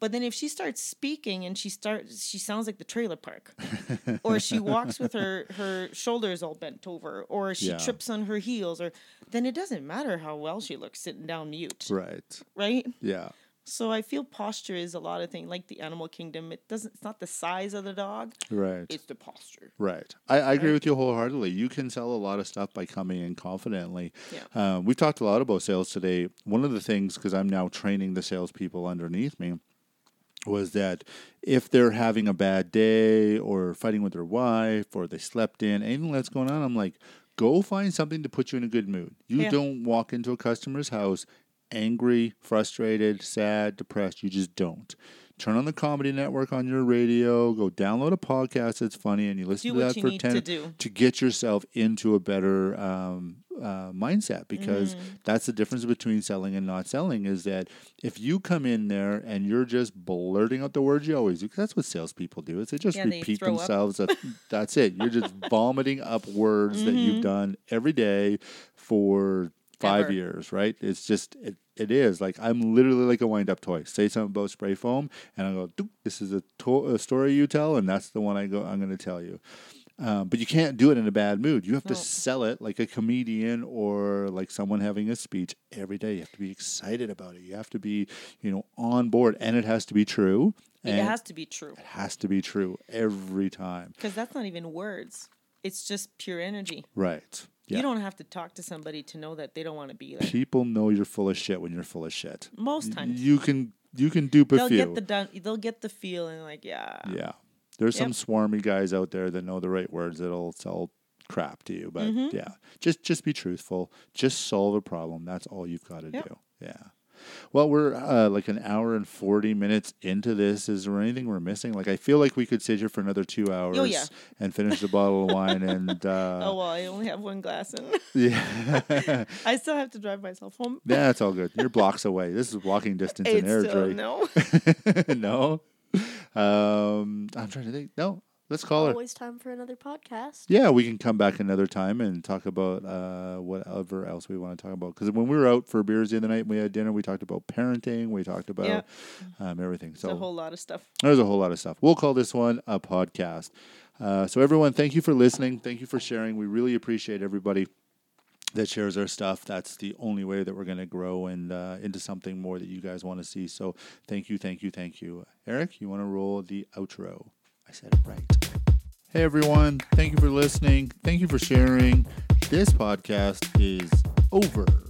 But then if she starts speaking and she starts, she sounds like the trailer park, or she walks with her, her shoulders all bent over, or she yeah. trips on her heels, or then it doesn't matter how well she looks sitting down mute. Right. Right? Yeah. So I feel posture is a lot of things, like the animal kingdom. It doesn't. It's not the size of the dog. Right. It's the posture. Right. I, I right. agree with you wholeheartedly. You can sell a lot of stuff by coming in confidently. Yeah. Uh, we've talked a lot about sales today. One of the things, because I'm now training the salespeople underneath me, was that if they're having a bad day or fighting with their wife or they slept in, anything that's going on, I'm like, go find something to put you in a good mood. You yeah. don't walk into a customer's house angry, frustrated, sad, depressed. You just don't. Turn on the Comedy Network on your radio. Go download a podcast that's funny, and you listen do to that for ten to, do. to get yourself into a better um, uh, mindset. Because mm. that's the difference between selling and not selling. Is that if you come in there and you're just blurting out the words you always do, because that's what salespeople do. Is they just yeah, repeat they themselves. That, that's it. You're just vomiting up words mm-hmm. that you've done every day for Five Ever. years, right? It's just, it, it is. Like, I'm literally like a wind-up toy. Say something about spray foam, and I go, this is a, to- a story you tell, and that's the one I go, I'm going to tell you. Um, but you can't do it in a bad mood. You have no. to sell it like a comedian or like someone having a speech every day. You have to be excited about it. You have to be, you know, on board, and it has to be true. It has to be true. It has to be true every time. Because that's not even words. It's just pure energy. Right. Yeah. You don't have to talk to somebody to know that they don't want to be there. People know you're full of shit when you're full of shit. Most times. You can you can dupe they'll a few. Get the dun- they'll get the feel and like, yeah. Yeah. There's yep. some swarmy guys out there that know the right words that'll sell crap to you. But mm-hmm. yeah, just just be truthful. Just solve a problem. That's all you've got to yep. do. Yeah. Well, we're uh, like an hour and forty minutes into this. Is there anything we're missing? Like, I feel like we could sit here for another two hours oh, yeah. and finish the bottle of wine. And uh, oh well, I only have one glass in. Yeah, I still have to drive myself home. Yeah, it's all good. You're blocks away. This is walking distance in air, Drake. No, no. Um, I'm trying to think. No. Let's call Always it. Always time for another podcast. Yeah, we can come back another time and talk about uh, whatever else we want to talk about. Because when we were out for beers the other night and we had dinner, we talked about parenting. We talked about yeah. um, everything. So there's a whole lot of stuff. There's a whole lot of stuff. We'll call this one a podcast. Uh, so everyone, thank you for listening. Thank you for sharing. We really appreciate everybody that shares our stuff. That's the only way that we're going to grow and uh, into something more that you guys want to see. So thank you, thank you, thank you. Eric, you want to roll the outro? I said it right. Hey, everyone. Thank you for listening. Thank you for sharing. This podcast is over.